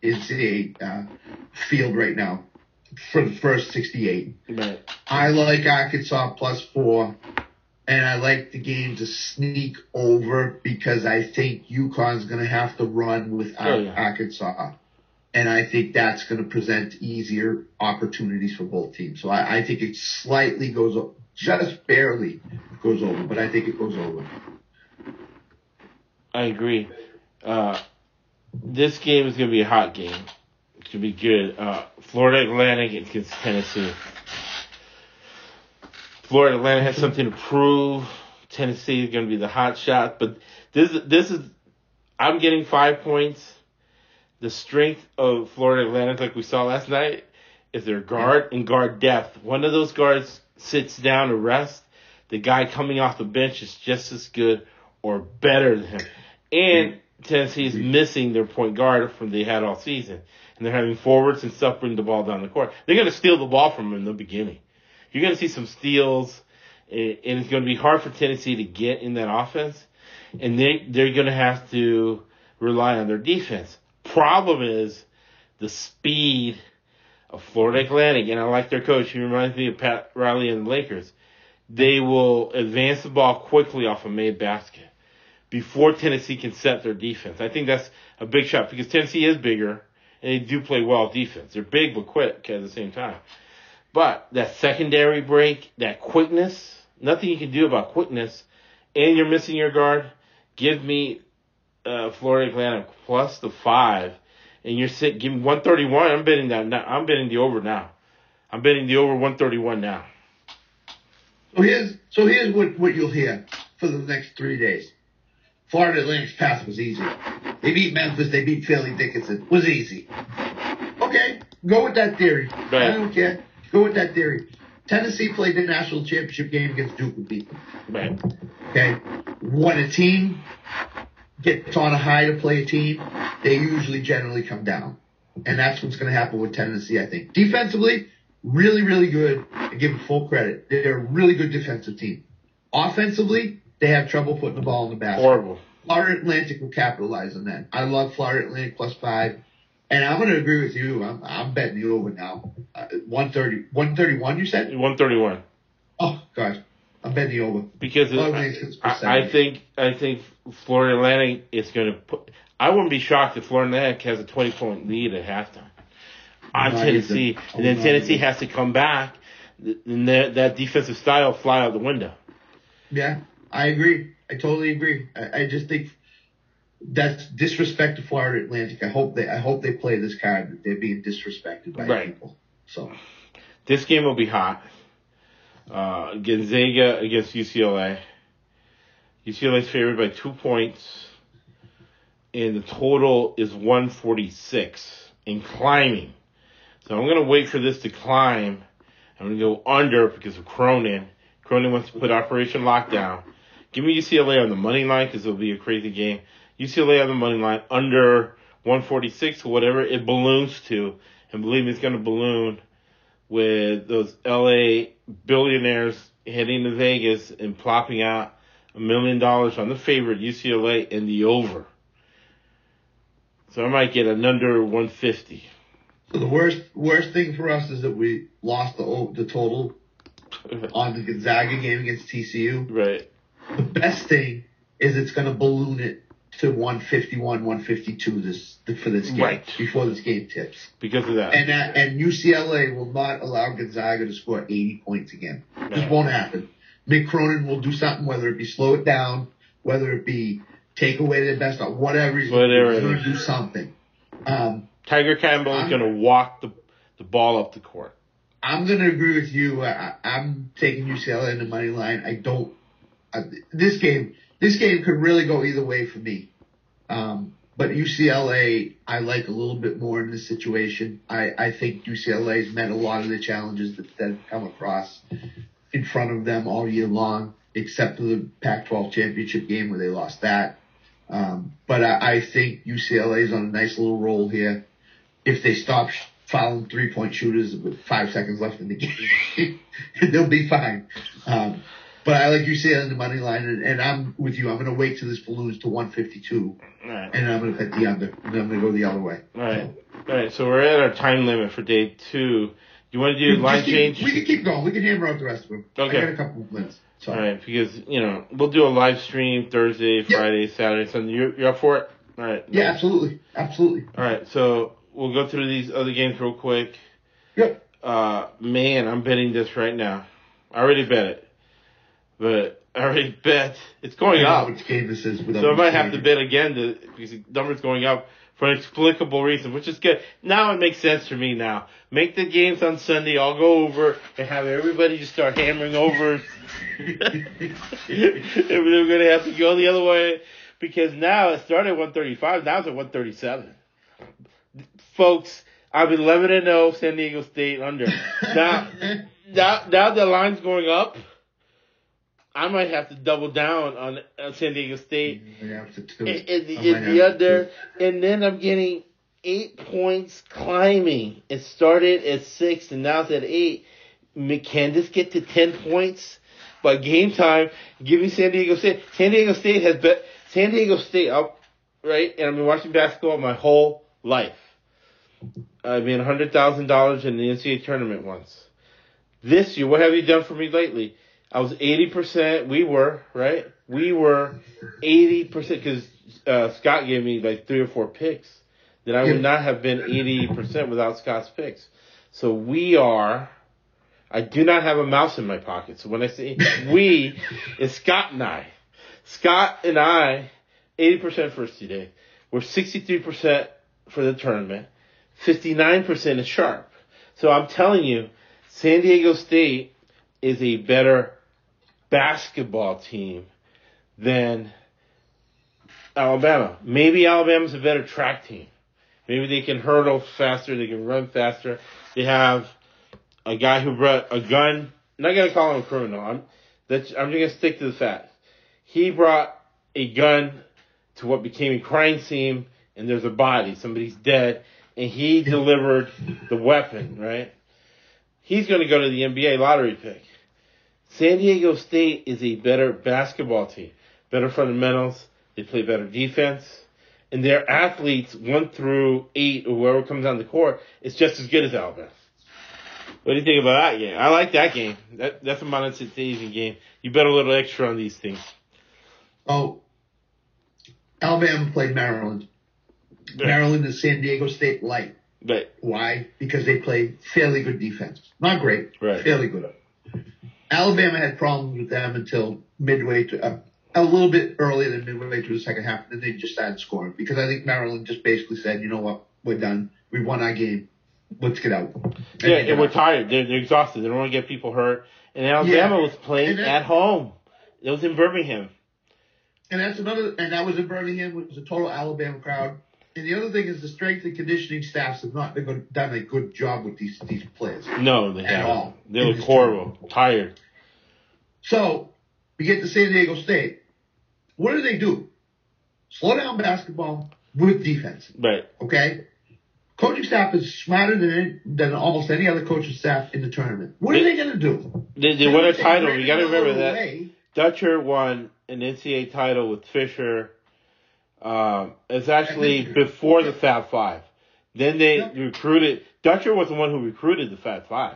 NCAA field right now for the first 68. Right. I like Arkansas +4. And I like the game to sneak over because I think UConn's going to have to run without Arkansas. And I think that's going to present easier opportunities for both teams. So I think it slightly goes over, just barely goes over, but I think it goes over. I agree. This game is going to be a hot game. It's going to be good. Florida Atlantic against Tennessee. Florida Atlantic has something to prove. Tennessee is going to be the hot shot. But this is – I'm getting 5 points. The strength of Florida Atlantic, like we saw last night, is their guard and guard depth. One of those guards sits down to rest. The guy coming off the bench is just as good or better than him. And Tennessee is missing their point guard from they had all season. And they're having forwards and stuff bring the ball down the court. They're going to steal the ball from them in the beginning. You're going to see some steals, and it's going to be hard for Tennessee to get in that offense. And they're going to have to rely on their defense. Problem is the speed of Florida Atlantic, and I like their coach. He reminds me of Pat Riley and the Lakers. They will advance the ball quickly off a made basket before Tennessee can set their defense. I think that's a big shot because Tennessee is bigger, and they do play well defense. They're big but quick at the same time. But that secondary break, that quickness, nothing you can do about quickness, and you're missing your guard, give me Florida Atlantic plus the 5. And you're sitting, give me 131. I'm betting that now. I'm betting the over now. I'm betting the over 131 now. So here's what you'll hear for the next 3 days. Florida Atlantic's pass was easy. They beat Memphis. They beat Fairleigh Dickinson. Was easy. Okay, go with that theory. Right. I don't care. Go with that theory. Tennessee played the national championship game against Duke and beat them. Right. Okay. What a team. Gets on a high to play a team, they usually generally come down. And that's what's going to happen with Tennessee, I think. Defensively, really, really good. I give them full credit. They're a really good defensive team. Offensively, they have trouble putting the ball in the basket. Horrible. Florida Atlantic will capitalize on that. I love Florida Atlantic plus 5. And I'm going to agree with you. I'm betting you over now. 131, you said? 131. Oh, gosh. I'm betting the over. Because I think Florida Atlantic is going to put – I wouldn't be shocked if Florida Atlantic has a 20-point lead at halftime on Tennessee. And then Tennessee has to come back. And that defensive style will fly out the window. Yeah, I agree. I totally agree. I just think that's disrespect to Florida Atlantic. I hope they play this card that they're being disrespected by people. So this game will be hot. Gonzaga against UCLA. UCLA's favored by 2 points, and the total is 146 and climbing. So I'm going to wait for this to climb. I'm going to go under because of Cronin. Cronin wants to put Operation Lockdown. Give me UCLA on the money line because it'll be a crazy game. UCLA on the money line, under 146 or whatever it balloons to. And believe me, it's going to balloon with those LA billionaires heading to Vegas and plopping out $1 million on the favorite UCLA and the over. So I might get an under 150. So the worst thing for us is that we lost the total on the Gonzaga game against TCU. Right. The best thing is it's going to balloon it to 151, 152 for this game, right, before this game tips. Because of that. And UCLA will not allow Gonzaga to score 80 points again. No. This won't happen. Mick Cronin will do something, whether it be slow it down, whether it be take away their best, or whatever he's going to do something. Tiger Campbell is going to walk the ball up the court. I'm going to agree with you. I'm taking UCLA in the money line. I don't this game could really go either way for me. But UCLA, I like a little bit more in this situation. I think UCLA's met a lot of the challenges that have come across in front of them all year long, except for the Pac-12 championship game where they lost that. But I think UCLA's on a nice little roll here. If they stop fouling three-point shooters with 5 seconds left in the game, they'll be fine. But I like UCLA on the money line, and I'm with you. I'm going to wait till this balloons to 152, right, and I'm going to bet the under, and I'm going to go the other way. All right. So we're at our time limit for day 2. You want to do line change? We can keep going. We can hammer out the rest of them. Okay. I got a couple of wins. All right, because we'll do a live stream Thursday, Friday, Saturday, Sunday. You're up for it? All right. Yeah, nice. Absolutely. All right, so we'll go through these other games real quick. Yep. Man, I'm betting this right now. I already bet it. But already bet. It's going up. So I might have to bet again because the number's going up for an explicable reason, which is good. Now it makes sense for me now. Make the games on Sunday. I'll go over and have everybody just start hammering over. We're going to have to go the other way because now it started at 135. Now it's at 137. Folks, I've been 11-0 San Diego State under. Now the line's going up. I might have to double down on San Diego State in the under. And then I'm getting 8 points climbing. It started at 6 and now it's at 8. Can this get to 10 points by game time? Give me San Diego State. San Diego State up, right? And I've been watching basketball my whole life. I made $100,000 in the NCAA tournament once. This year, what have you done for me lately? I was 80%. We were 80% because Scott gave me like 3 or 4 picks that I would not have been 80% without Scott's picks. So we are. I do not have a mouse in my pocket. So when I say we, it's Scott and I. Scott and I, 80% first today. We're 63% for the tournament. 59% is sharp. So I'm telling you, San Diego State is a better basketball team than Alabama. Maybe Alabama's a better track team. Maybe they can hurdle faster. They can run faster. They have a guy who brought a gun. I'm not going to call him a criminal. I'm just going to stick to the fact. He brought a gun to what became a crime scene, and there's a body. Somebody's dead, and he delivered the weapon, right? He's going to go to the NBA lottery pick. San Diego State is a better basketball team. Better fundamentals. They play better defense. And their athletes, 1 through 8, or whoever comes on the court, is just as good as Alabama. What do you think about that game? I like that game. That's a Montana Asian game. You bet a little extra on these things. Oh, Alabama played Maryland. Right. Maryland is San Diego State light. Right. Why? Because they play fairly good defense. Not great. Right. Fairly good. Alabama had problems with them until midway to a little bit earlier than midway to the second half, and then they just started scoring because I think Maryland just basically said, you know what, we're done. We won our game. Let's get out. And we're tired. They're exhausted. They don't want to get people hurt. And Alabama was playing at home. It was in Birmingham. And that was in Birmingham. It was a total Alabama crowd. And the other thing is the strength and conditioning staffs have not done a good job with these players. No, they haven't. All. They look horrible, tired. So, we get to San Diego State. What do? Slow down basketball with defense. Right. Okay? Coaching staff is smarter than almost any other coaching staff in the tournament. What are they going to do? They won a title. You got to remember that. Dutcher won an NCAA title with Fisher. It's actually before the Fab Five. Then they recruited. Dutcher was the one who recruited the Fab Five.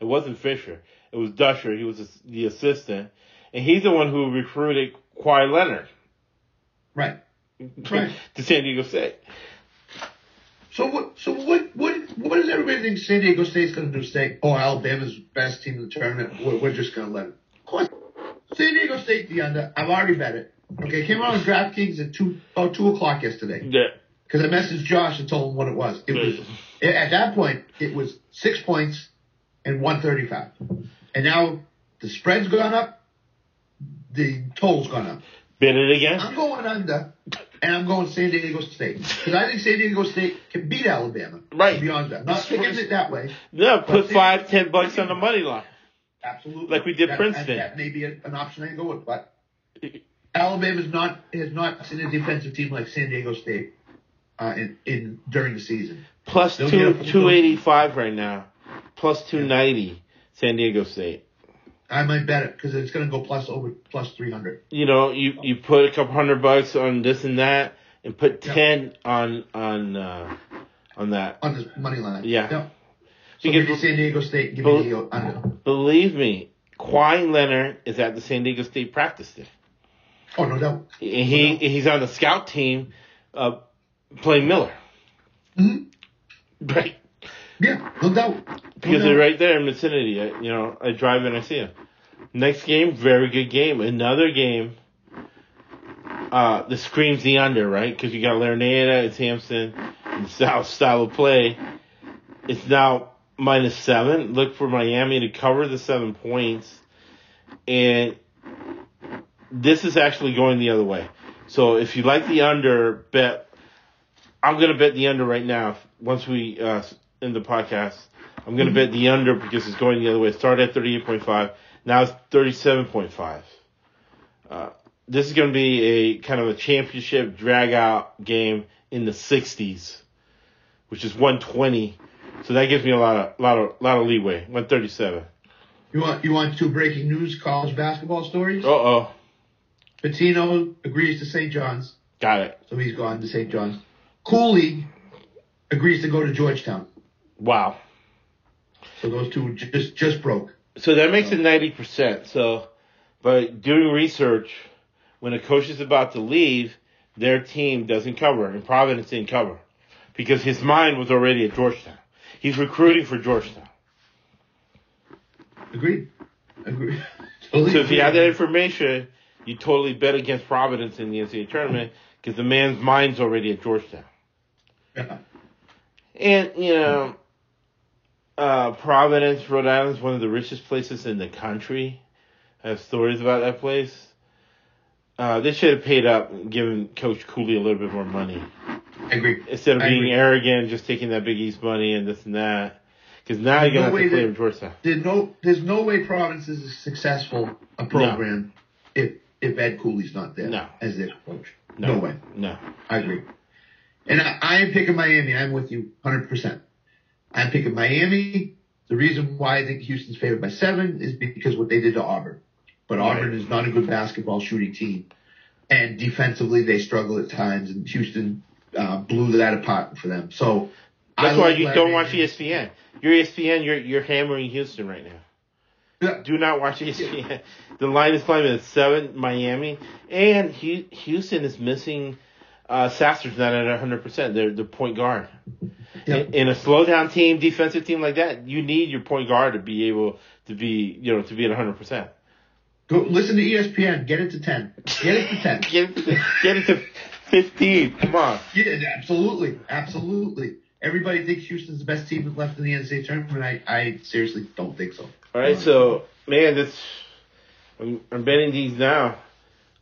It wasn't Fisher. It was Dutcher. He was the assistant. And he's the one who recruited Kawhi Leonard. Right. To San Diego State. So what does everybody think San Diego State's going to do? Say, oh, Alabama's the best team in the tournament. We're just going to let it. Of course. San Diego State, the under. I've already bet it. Okay, it came out on DraftKings at 2 o'clock yesterday. Yeah. Because I messaged Josh and told him what it was. At that point, it was 6 points and 135. And now the spread's gone up, the total's gone up. Bid it again? I'm going under, and I'm going San Diego State. Because I think San Diego State can beat Alabama. Right. Beyond that. Not picking it that way. No, put $5, $10 on the money line. Absolutely. Like we did Princeton. That may be an option I can go with, but... Alabama has not seen a defensive team like San Diego State in during the season. Plus 285 right now. Plus 290 San Diego State. I might bet it because it's going to go plus 300. You know, you put a couple $100 on this and that and put 10 on that. On the money line. Yeah. Yep. So give me San Diego State. Give me the under. Believe me, Kawhi Leonard is at the San Diego State practice today. Oh, no doubt. He's on the scout team playing Miller. Mm-hmm. Right. Yeah, no doubt. Because they're right there in vicinity. I drive and I see him. Next game, very good game. Another game. The screams the under, right? Because you got Larranaga, it's Hampson, and South style of play. It's now -7. Look for Miami to cover the 7 points. And this is actually going the other way. So if you like the under, bet. I'm going to bet the under right now. Once we end the podcast, I'm going to bet the under because it's going the other way. It started at 38.5. Now it's 37.5. This is going to be a kind of a championship drag-out game in the 60s, which is 120. So that gives me a lot of leeway. 137. You want two breaking news college basketball stories? Uh-oh. Pitino agrees to St. John's. Got it. So he's gone to St. John's. Cooley agrees to go to Georgetown. Wow. So those two just broke. So that makes it 90%. So, but doing research, when a coach is about to leave, their team doesn't cover, and Providence didn't cover, because his mind was already at Georgetown. He's recruiting for Georgetown. Agreed. Totally. So if you have that information, you totally bet against Providence in the NCAA tournament because the man's mind's already at Georgetown. Yeah. And, you know, Providence, Rhode Island is one of the richest places in the country. I have stories about that place. They should have paid up and given Coach Cooley a little bit more money. I agree. Instead of being arrogant, just taking that Big East money and this and that. Because now you're going to have to play in Georgetown. There's no way Providence is a successful program if Ed Cooley's not there as their coach. No way. No. I agree. And I am picking Miami. I'm with you 100%. I'm picking Miami. The reason why I think Houston's favored by 7 is because what they did to Auburn. But Auburn is not a good basketball shooting team. And defensively, they struggle at times. And Houston blew that apart for them. So that's why you don't watch ESPN. You're ESPN. You're hammering Houston right now. Yeah. Do not watch ESPN. Yeah. The line is climbing at 7, Miami. And Houston is missing Sasser's not at 100%. They're the point guard. Yep. In a slowdown team, defensive team like that, you need your point guard to be able to be, you know, to be at 100%. Go listen to ESPN. Get it to 10. Get it to 15. Come on. Yeah, absolutely. Everybody thinks Houston's the best team left in the NCAA tournament. I seriously don't think so. All right, so man, I'm betting these now.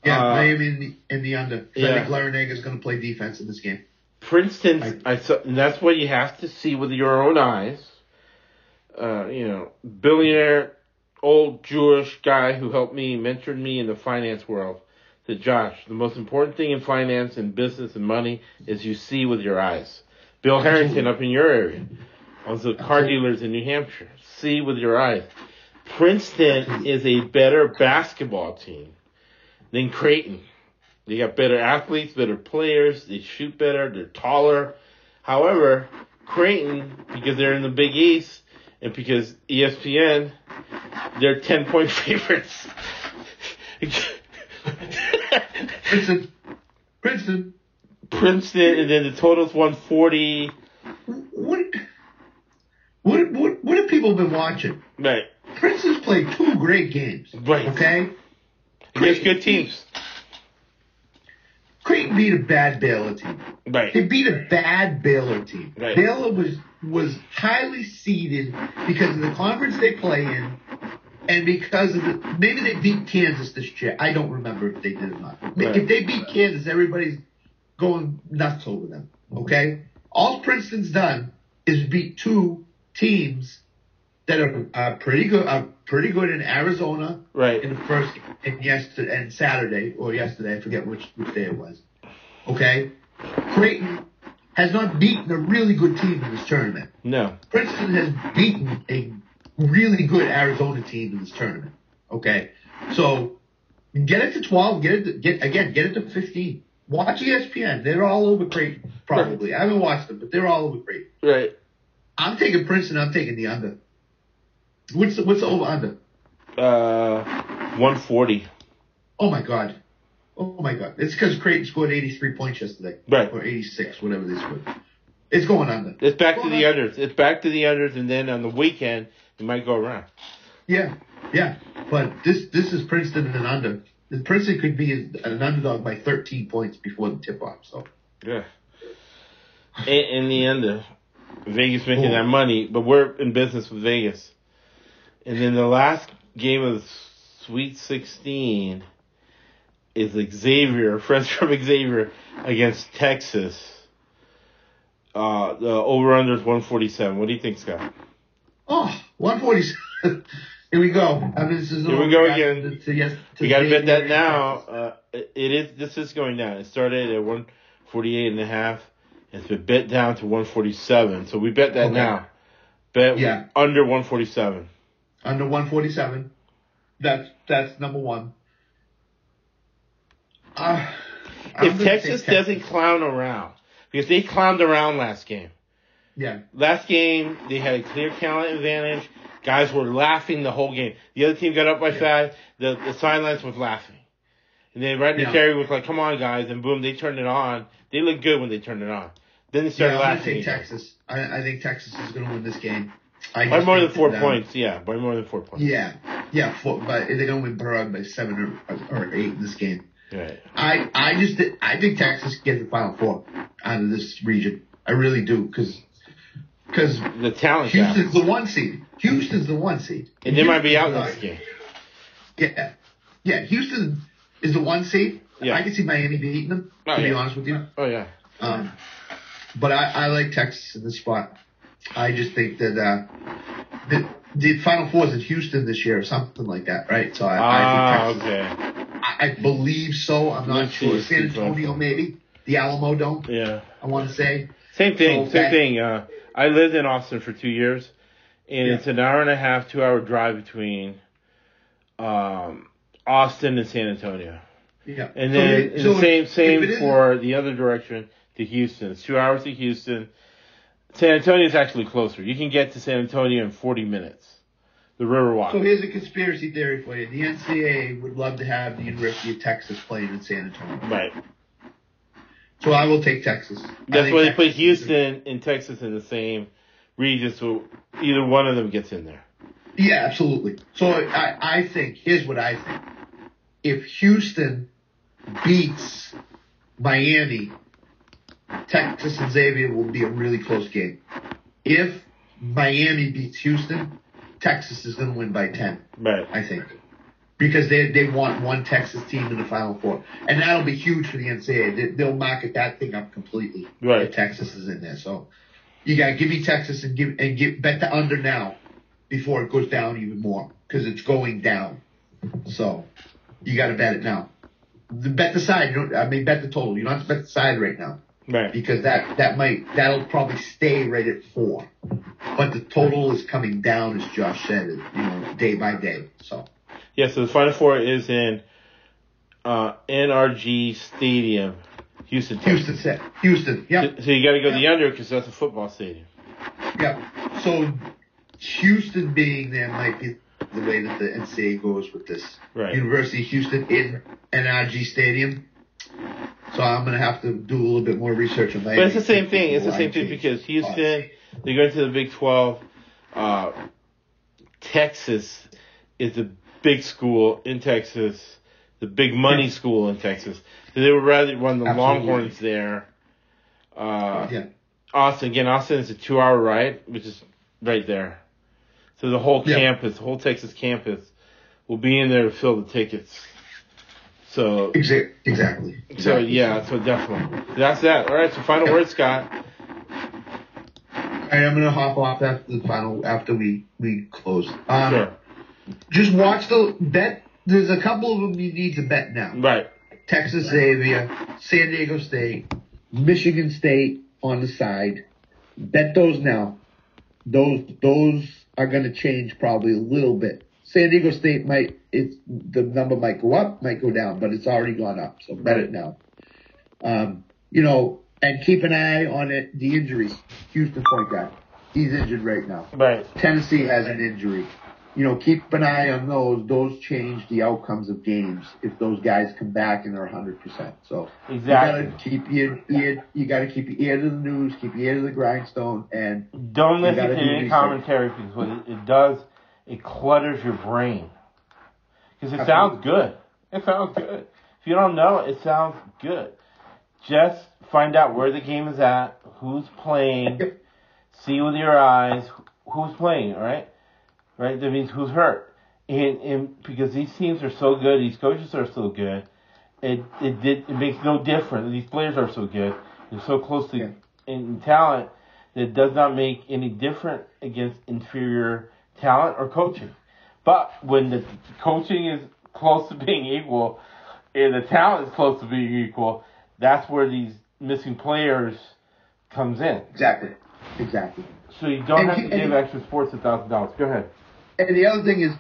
Yeah, Miami in the under. Yeah. I think Larranaga is going to play defense in this game. Princeton, and that's what you have to see with your own eyes. You know, billionaire, old Jewish guy who helped me, mentored me in the finance world. Said, Josh, the most important thing in finance and business and money is you see with your eyes. Bill Harrington up in your area. Also car dealers in New Hampshire. See with your eyes. Princeton is a better basketball team than Creighton. They got better athletes, better players. They shoot better. They're taller. However, Creighton, because they're in the Big East and because ESPN, they're 10-point favorites. Princeton, and then the total's 140. What have people been watching? Right. Princeton's played 2 great games. Right. Okay? There's good teams. Creighton beat a bad Baylor team. Right. They beat a bad Baylor team. Right. Baylor was highly seeded because of the conference they play in, and because of maybe they beat Kansas this year. I don't remember if they did or not. Right. If they beat Kansas, everybody's going nuts over them. Okay? All Princeton's done is beat 2 teams that are pretty good. Pretty good in Arizona, right? In the first yesterday, I forget which day it was. Okay, Creighton has not beaten a really good team in this tournament. No, Princeton has beaten a really good Arizona team in this tournament. Okay, so get it to 12. Get it to 15. Watch ESPN. They're all over Creighton. Probably I haven't watched them, but they're all over Creighton. Right. I'm taking Princeton. I'm taking the under. What's the over under? 140. Oh my god! It's because Creighton scored 83 points yesterday, right? Or 86, whatever they scored. It's going under. It's back to the unders, and then on the weekend it might go around. Yeah. But this is Princeton and under. Princeton could be an underdog by 13 points before the tip-off. So yeah. In the under, Vegas making that money, but we're in business with Vegas. And then the last game of the Sweet 16 is Xavier, friends from Xavier, against Texas. The over-under is 147. What do you think, Scott? Oh, 147. Here we go. I mean, this is here we go again. We got to bet that now. This is going down. It started at 148.5. It's been bet down to 147. So we bet that now. Under 147. Under 147. That's number one. If Texas doesn't clown around, because they clowned around last game. Yeah. Last game, they had a clear talent advantage. Guys were laughing the whole game. The other team got up by five. The sidelines was laughing. And then right in the Terry was like, come on, guys. And boom, they turned it on. They looked good when they turned it on. Then they started laughing. I think Texas is going to win this game. By more than 4 points, By more than 4 points. Yeah. But they're going to win by 7 or 8 in this game. Right. I think Texas gets the Final Four out of this region. I really do, because the talent. Houston's the one seed. And they might be out in this game. Yeah. Houston is the one seed. Yeah. I can see Miami beating them. To be honest with you. Oh yeah. But I like Texas in this spot. I just think that the Final Four is in Houston this year or something like that, right? So I think Texas. Okay. I believe so. I'm not sure. San Antonio, maybe. The Alamo Dome. Yeah. I want to say. Same thing. I lived in Austin for 2 years, and it's an hour and a half, 2 hour drive between Austin and San Antonio. Yeah. And then same for the other direction to Houston. It's 2 hours to Houston. San Antonio is actually closer. You can get to San Antonio in 40 minutes. The Riverwalk. So here's a conspiracy theory for you. The NCAA would love to have the University of Texas playing in San Antonio. Right. So I will take Texas. That's why they put Houston and Texas in the same region, so either one of them gets in there. Yeah, absolutely. So I think, here's what I think. If Houston beats Miami, Texas and Xavier will be a really close game. If Miami beats Houston, Texas is going to win by 10, right? I think, because they want one Texas team in the Final Four, and that'll be huge for the NCAA. They'll market that thing up completely, right? If Texas is in there, so you got to give me Texas and give bet the under now before it goes down even more, because it's going down. So you got to bet it now. Bet the side. Bet the total. You don't have to bet the side right now, right? Because that'll probably stay right at 4. But the total is coming down, as Josh said, day by day. So the Final Four is in NRG Stadium, Houston. Houston. Yeah. So you got to go the under, because that's a football stadium. Yeah. So Houston being there might be the way that the NCAA goes with this. Right. University of Houston in NRG Stadium. So I'm gonna have to do a little bit more research on that. But it's the same thing. It's the same thing because Houston. They go to the Big 12. Texas is the big school in Texas, the big money school in Texas. So they would rather run the Longhorns there. Austin. Again, Austin is a 2 hour ride, which is right there. So the whole campus, the whole Texas campus, will be in there to fill the tickets. So exactly. So so definitely. That's that. All right. So final word, Scott. I'm gonna hop off after the final after we close. Sure. Just watch the bet. There's a couple of them you need to bet now. Right. Texas Xavier, San Diego State, Michigan State on the side. Bet those now. Those are gonna change probably a little bit. San Diego State the number might go up, might go down, but it's already gone up. So bet it now. And keep an eye on it. The injuries. Houston point guard. He's injured right now. Right. Tennessee has an injury. Keep an eye on those. Those change the outcomes of games if those guys come back and they're 100%. So you gotta keep your ear. You gotta keep your ear to the news. Keep your ear to the grindstone. And don't listen to any commentary, because what it does, it clutters your brain. Because it sounds good. It sounds good. If you don't know, it sounds good. Just find out where the game is at, who's playing, see with your eyes who's playing, all right? Right? That means who's hurt. And because these teams are so good, these coaches are so good, it makes no difference. These players are so good. They're so close to in talent that it does not make any difference against inferior talent or coaching. But when the coaching is close to being equal and the talent is close to being equal, that's where these missing players comes in. Exactly. So you don't have to give extra sports $1,000. Go ahead. And the other thing is,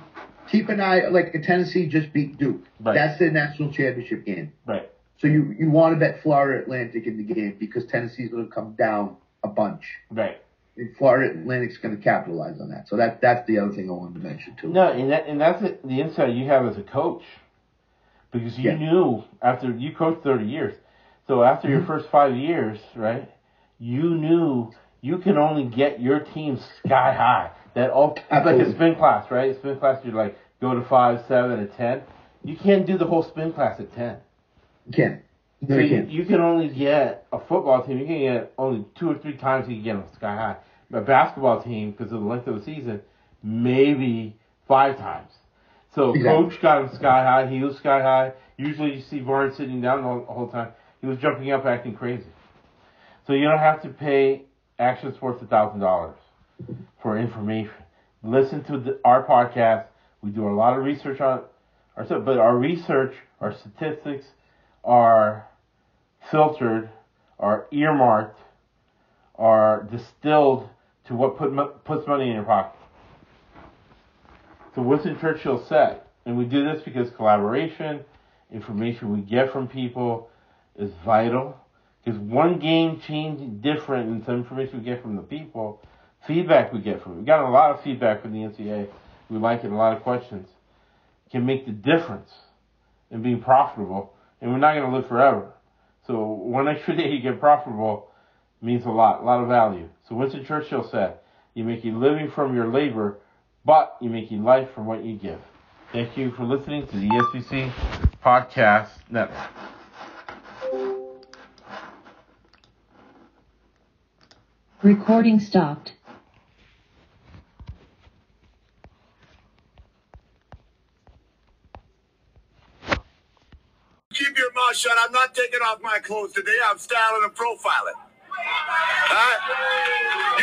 keep an eye, like Tennessee just beat Duke. Right. That's their national championship game. Right. So you want to bet Florida Atlantic in the game because Tennessee's going to come down a bunch. Right. And Florida Atlantic's going to capitalize on that. So that's the other thing I wanted to mention too. No, and that's the insight you have as a coach, because you knew after you coached 30 years. So after your first 5 years, right, you knew you can only get your team sky high. That all like a spin class, right? A spin class, you're like go to 5, 7, and 10. You can't do the whole spin class at 10. You can't. You can only get a football team. You can get only 2 or 3 times you can get them sky high. A basketball team, because of the length of the season, maybe 5 times. So coach got him sky high. He was sky high. Usually you see Vaughn sitting down the whole time. He was jumping up, acting crazy. So you don't have to pay Action Sports $1,000 for information. Listen to our podcast. We do a lot of research on ourselves, but our research, our statistics are filtered, are earmarked, are distilled to what puts money in your pocket. So Winston Churchill said, and we do this because collaboration, information we get from people is vital, because one game changed different in some information we get from the people, feedback we get from it. We got a lot of feedback from the NCAA. We like it, a lot of questions. Can make the difference in being profitable, and we're not going to live forever. So one extra day you get profitable means a lot of value. So Winston Churchill said, you make your living from your labor, but you make your life from what you give. Thank you for listening to the ESPC Podcast Network. Recording stopped. Keep your mouth shut. I'm not taking off my clothes today. I'm styling and profiling. All right?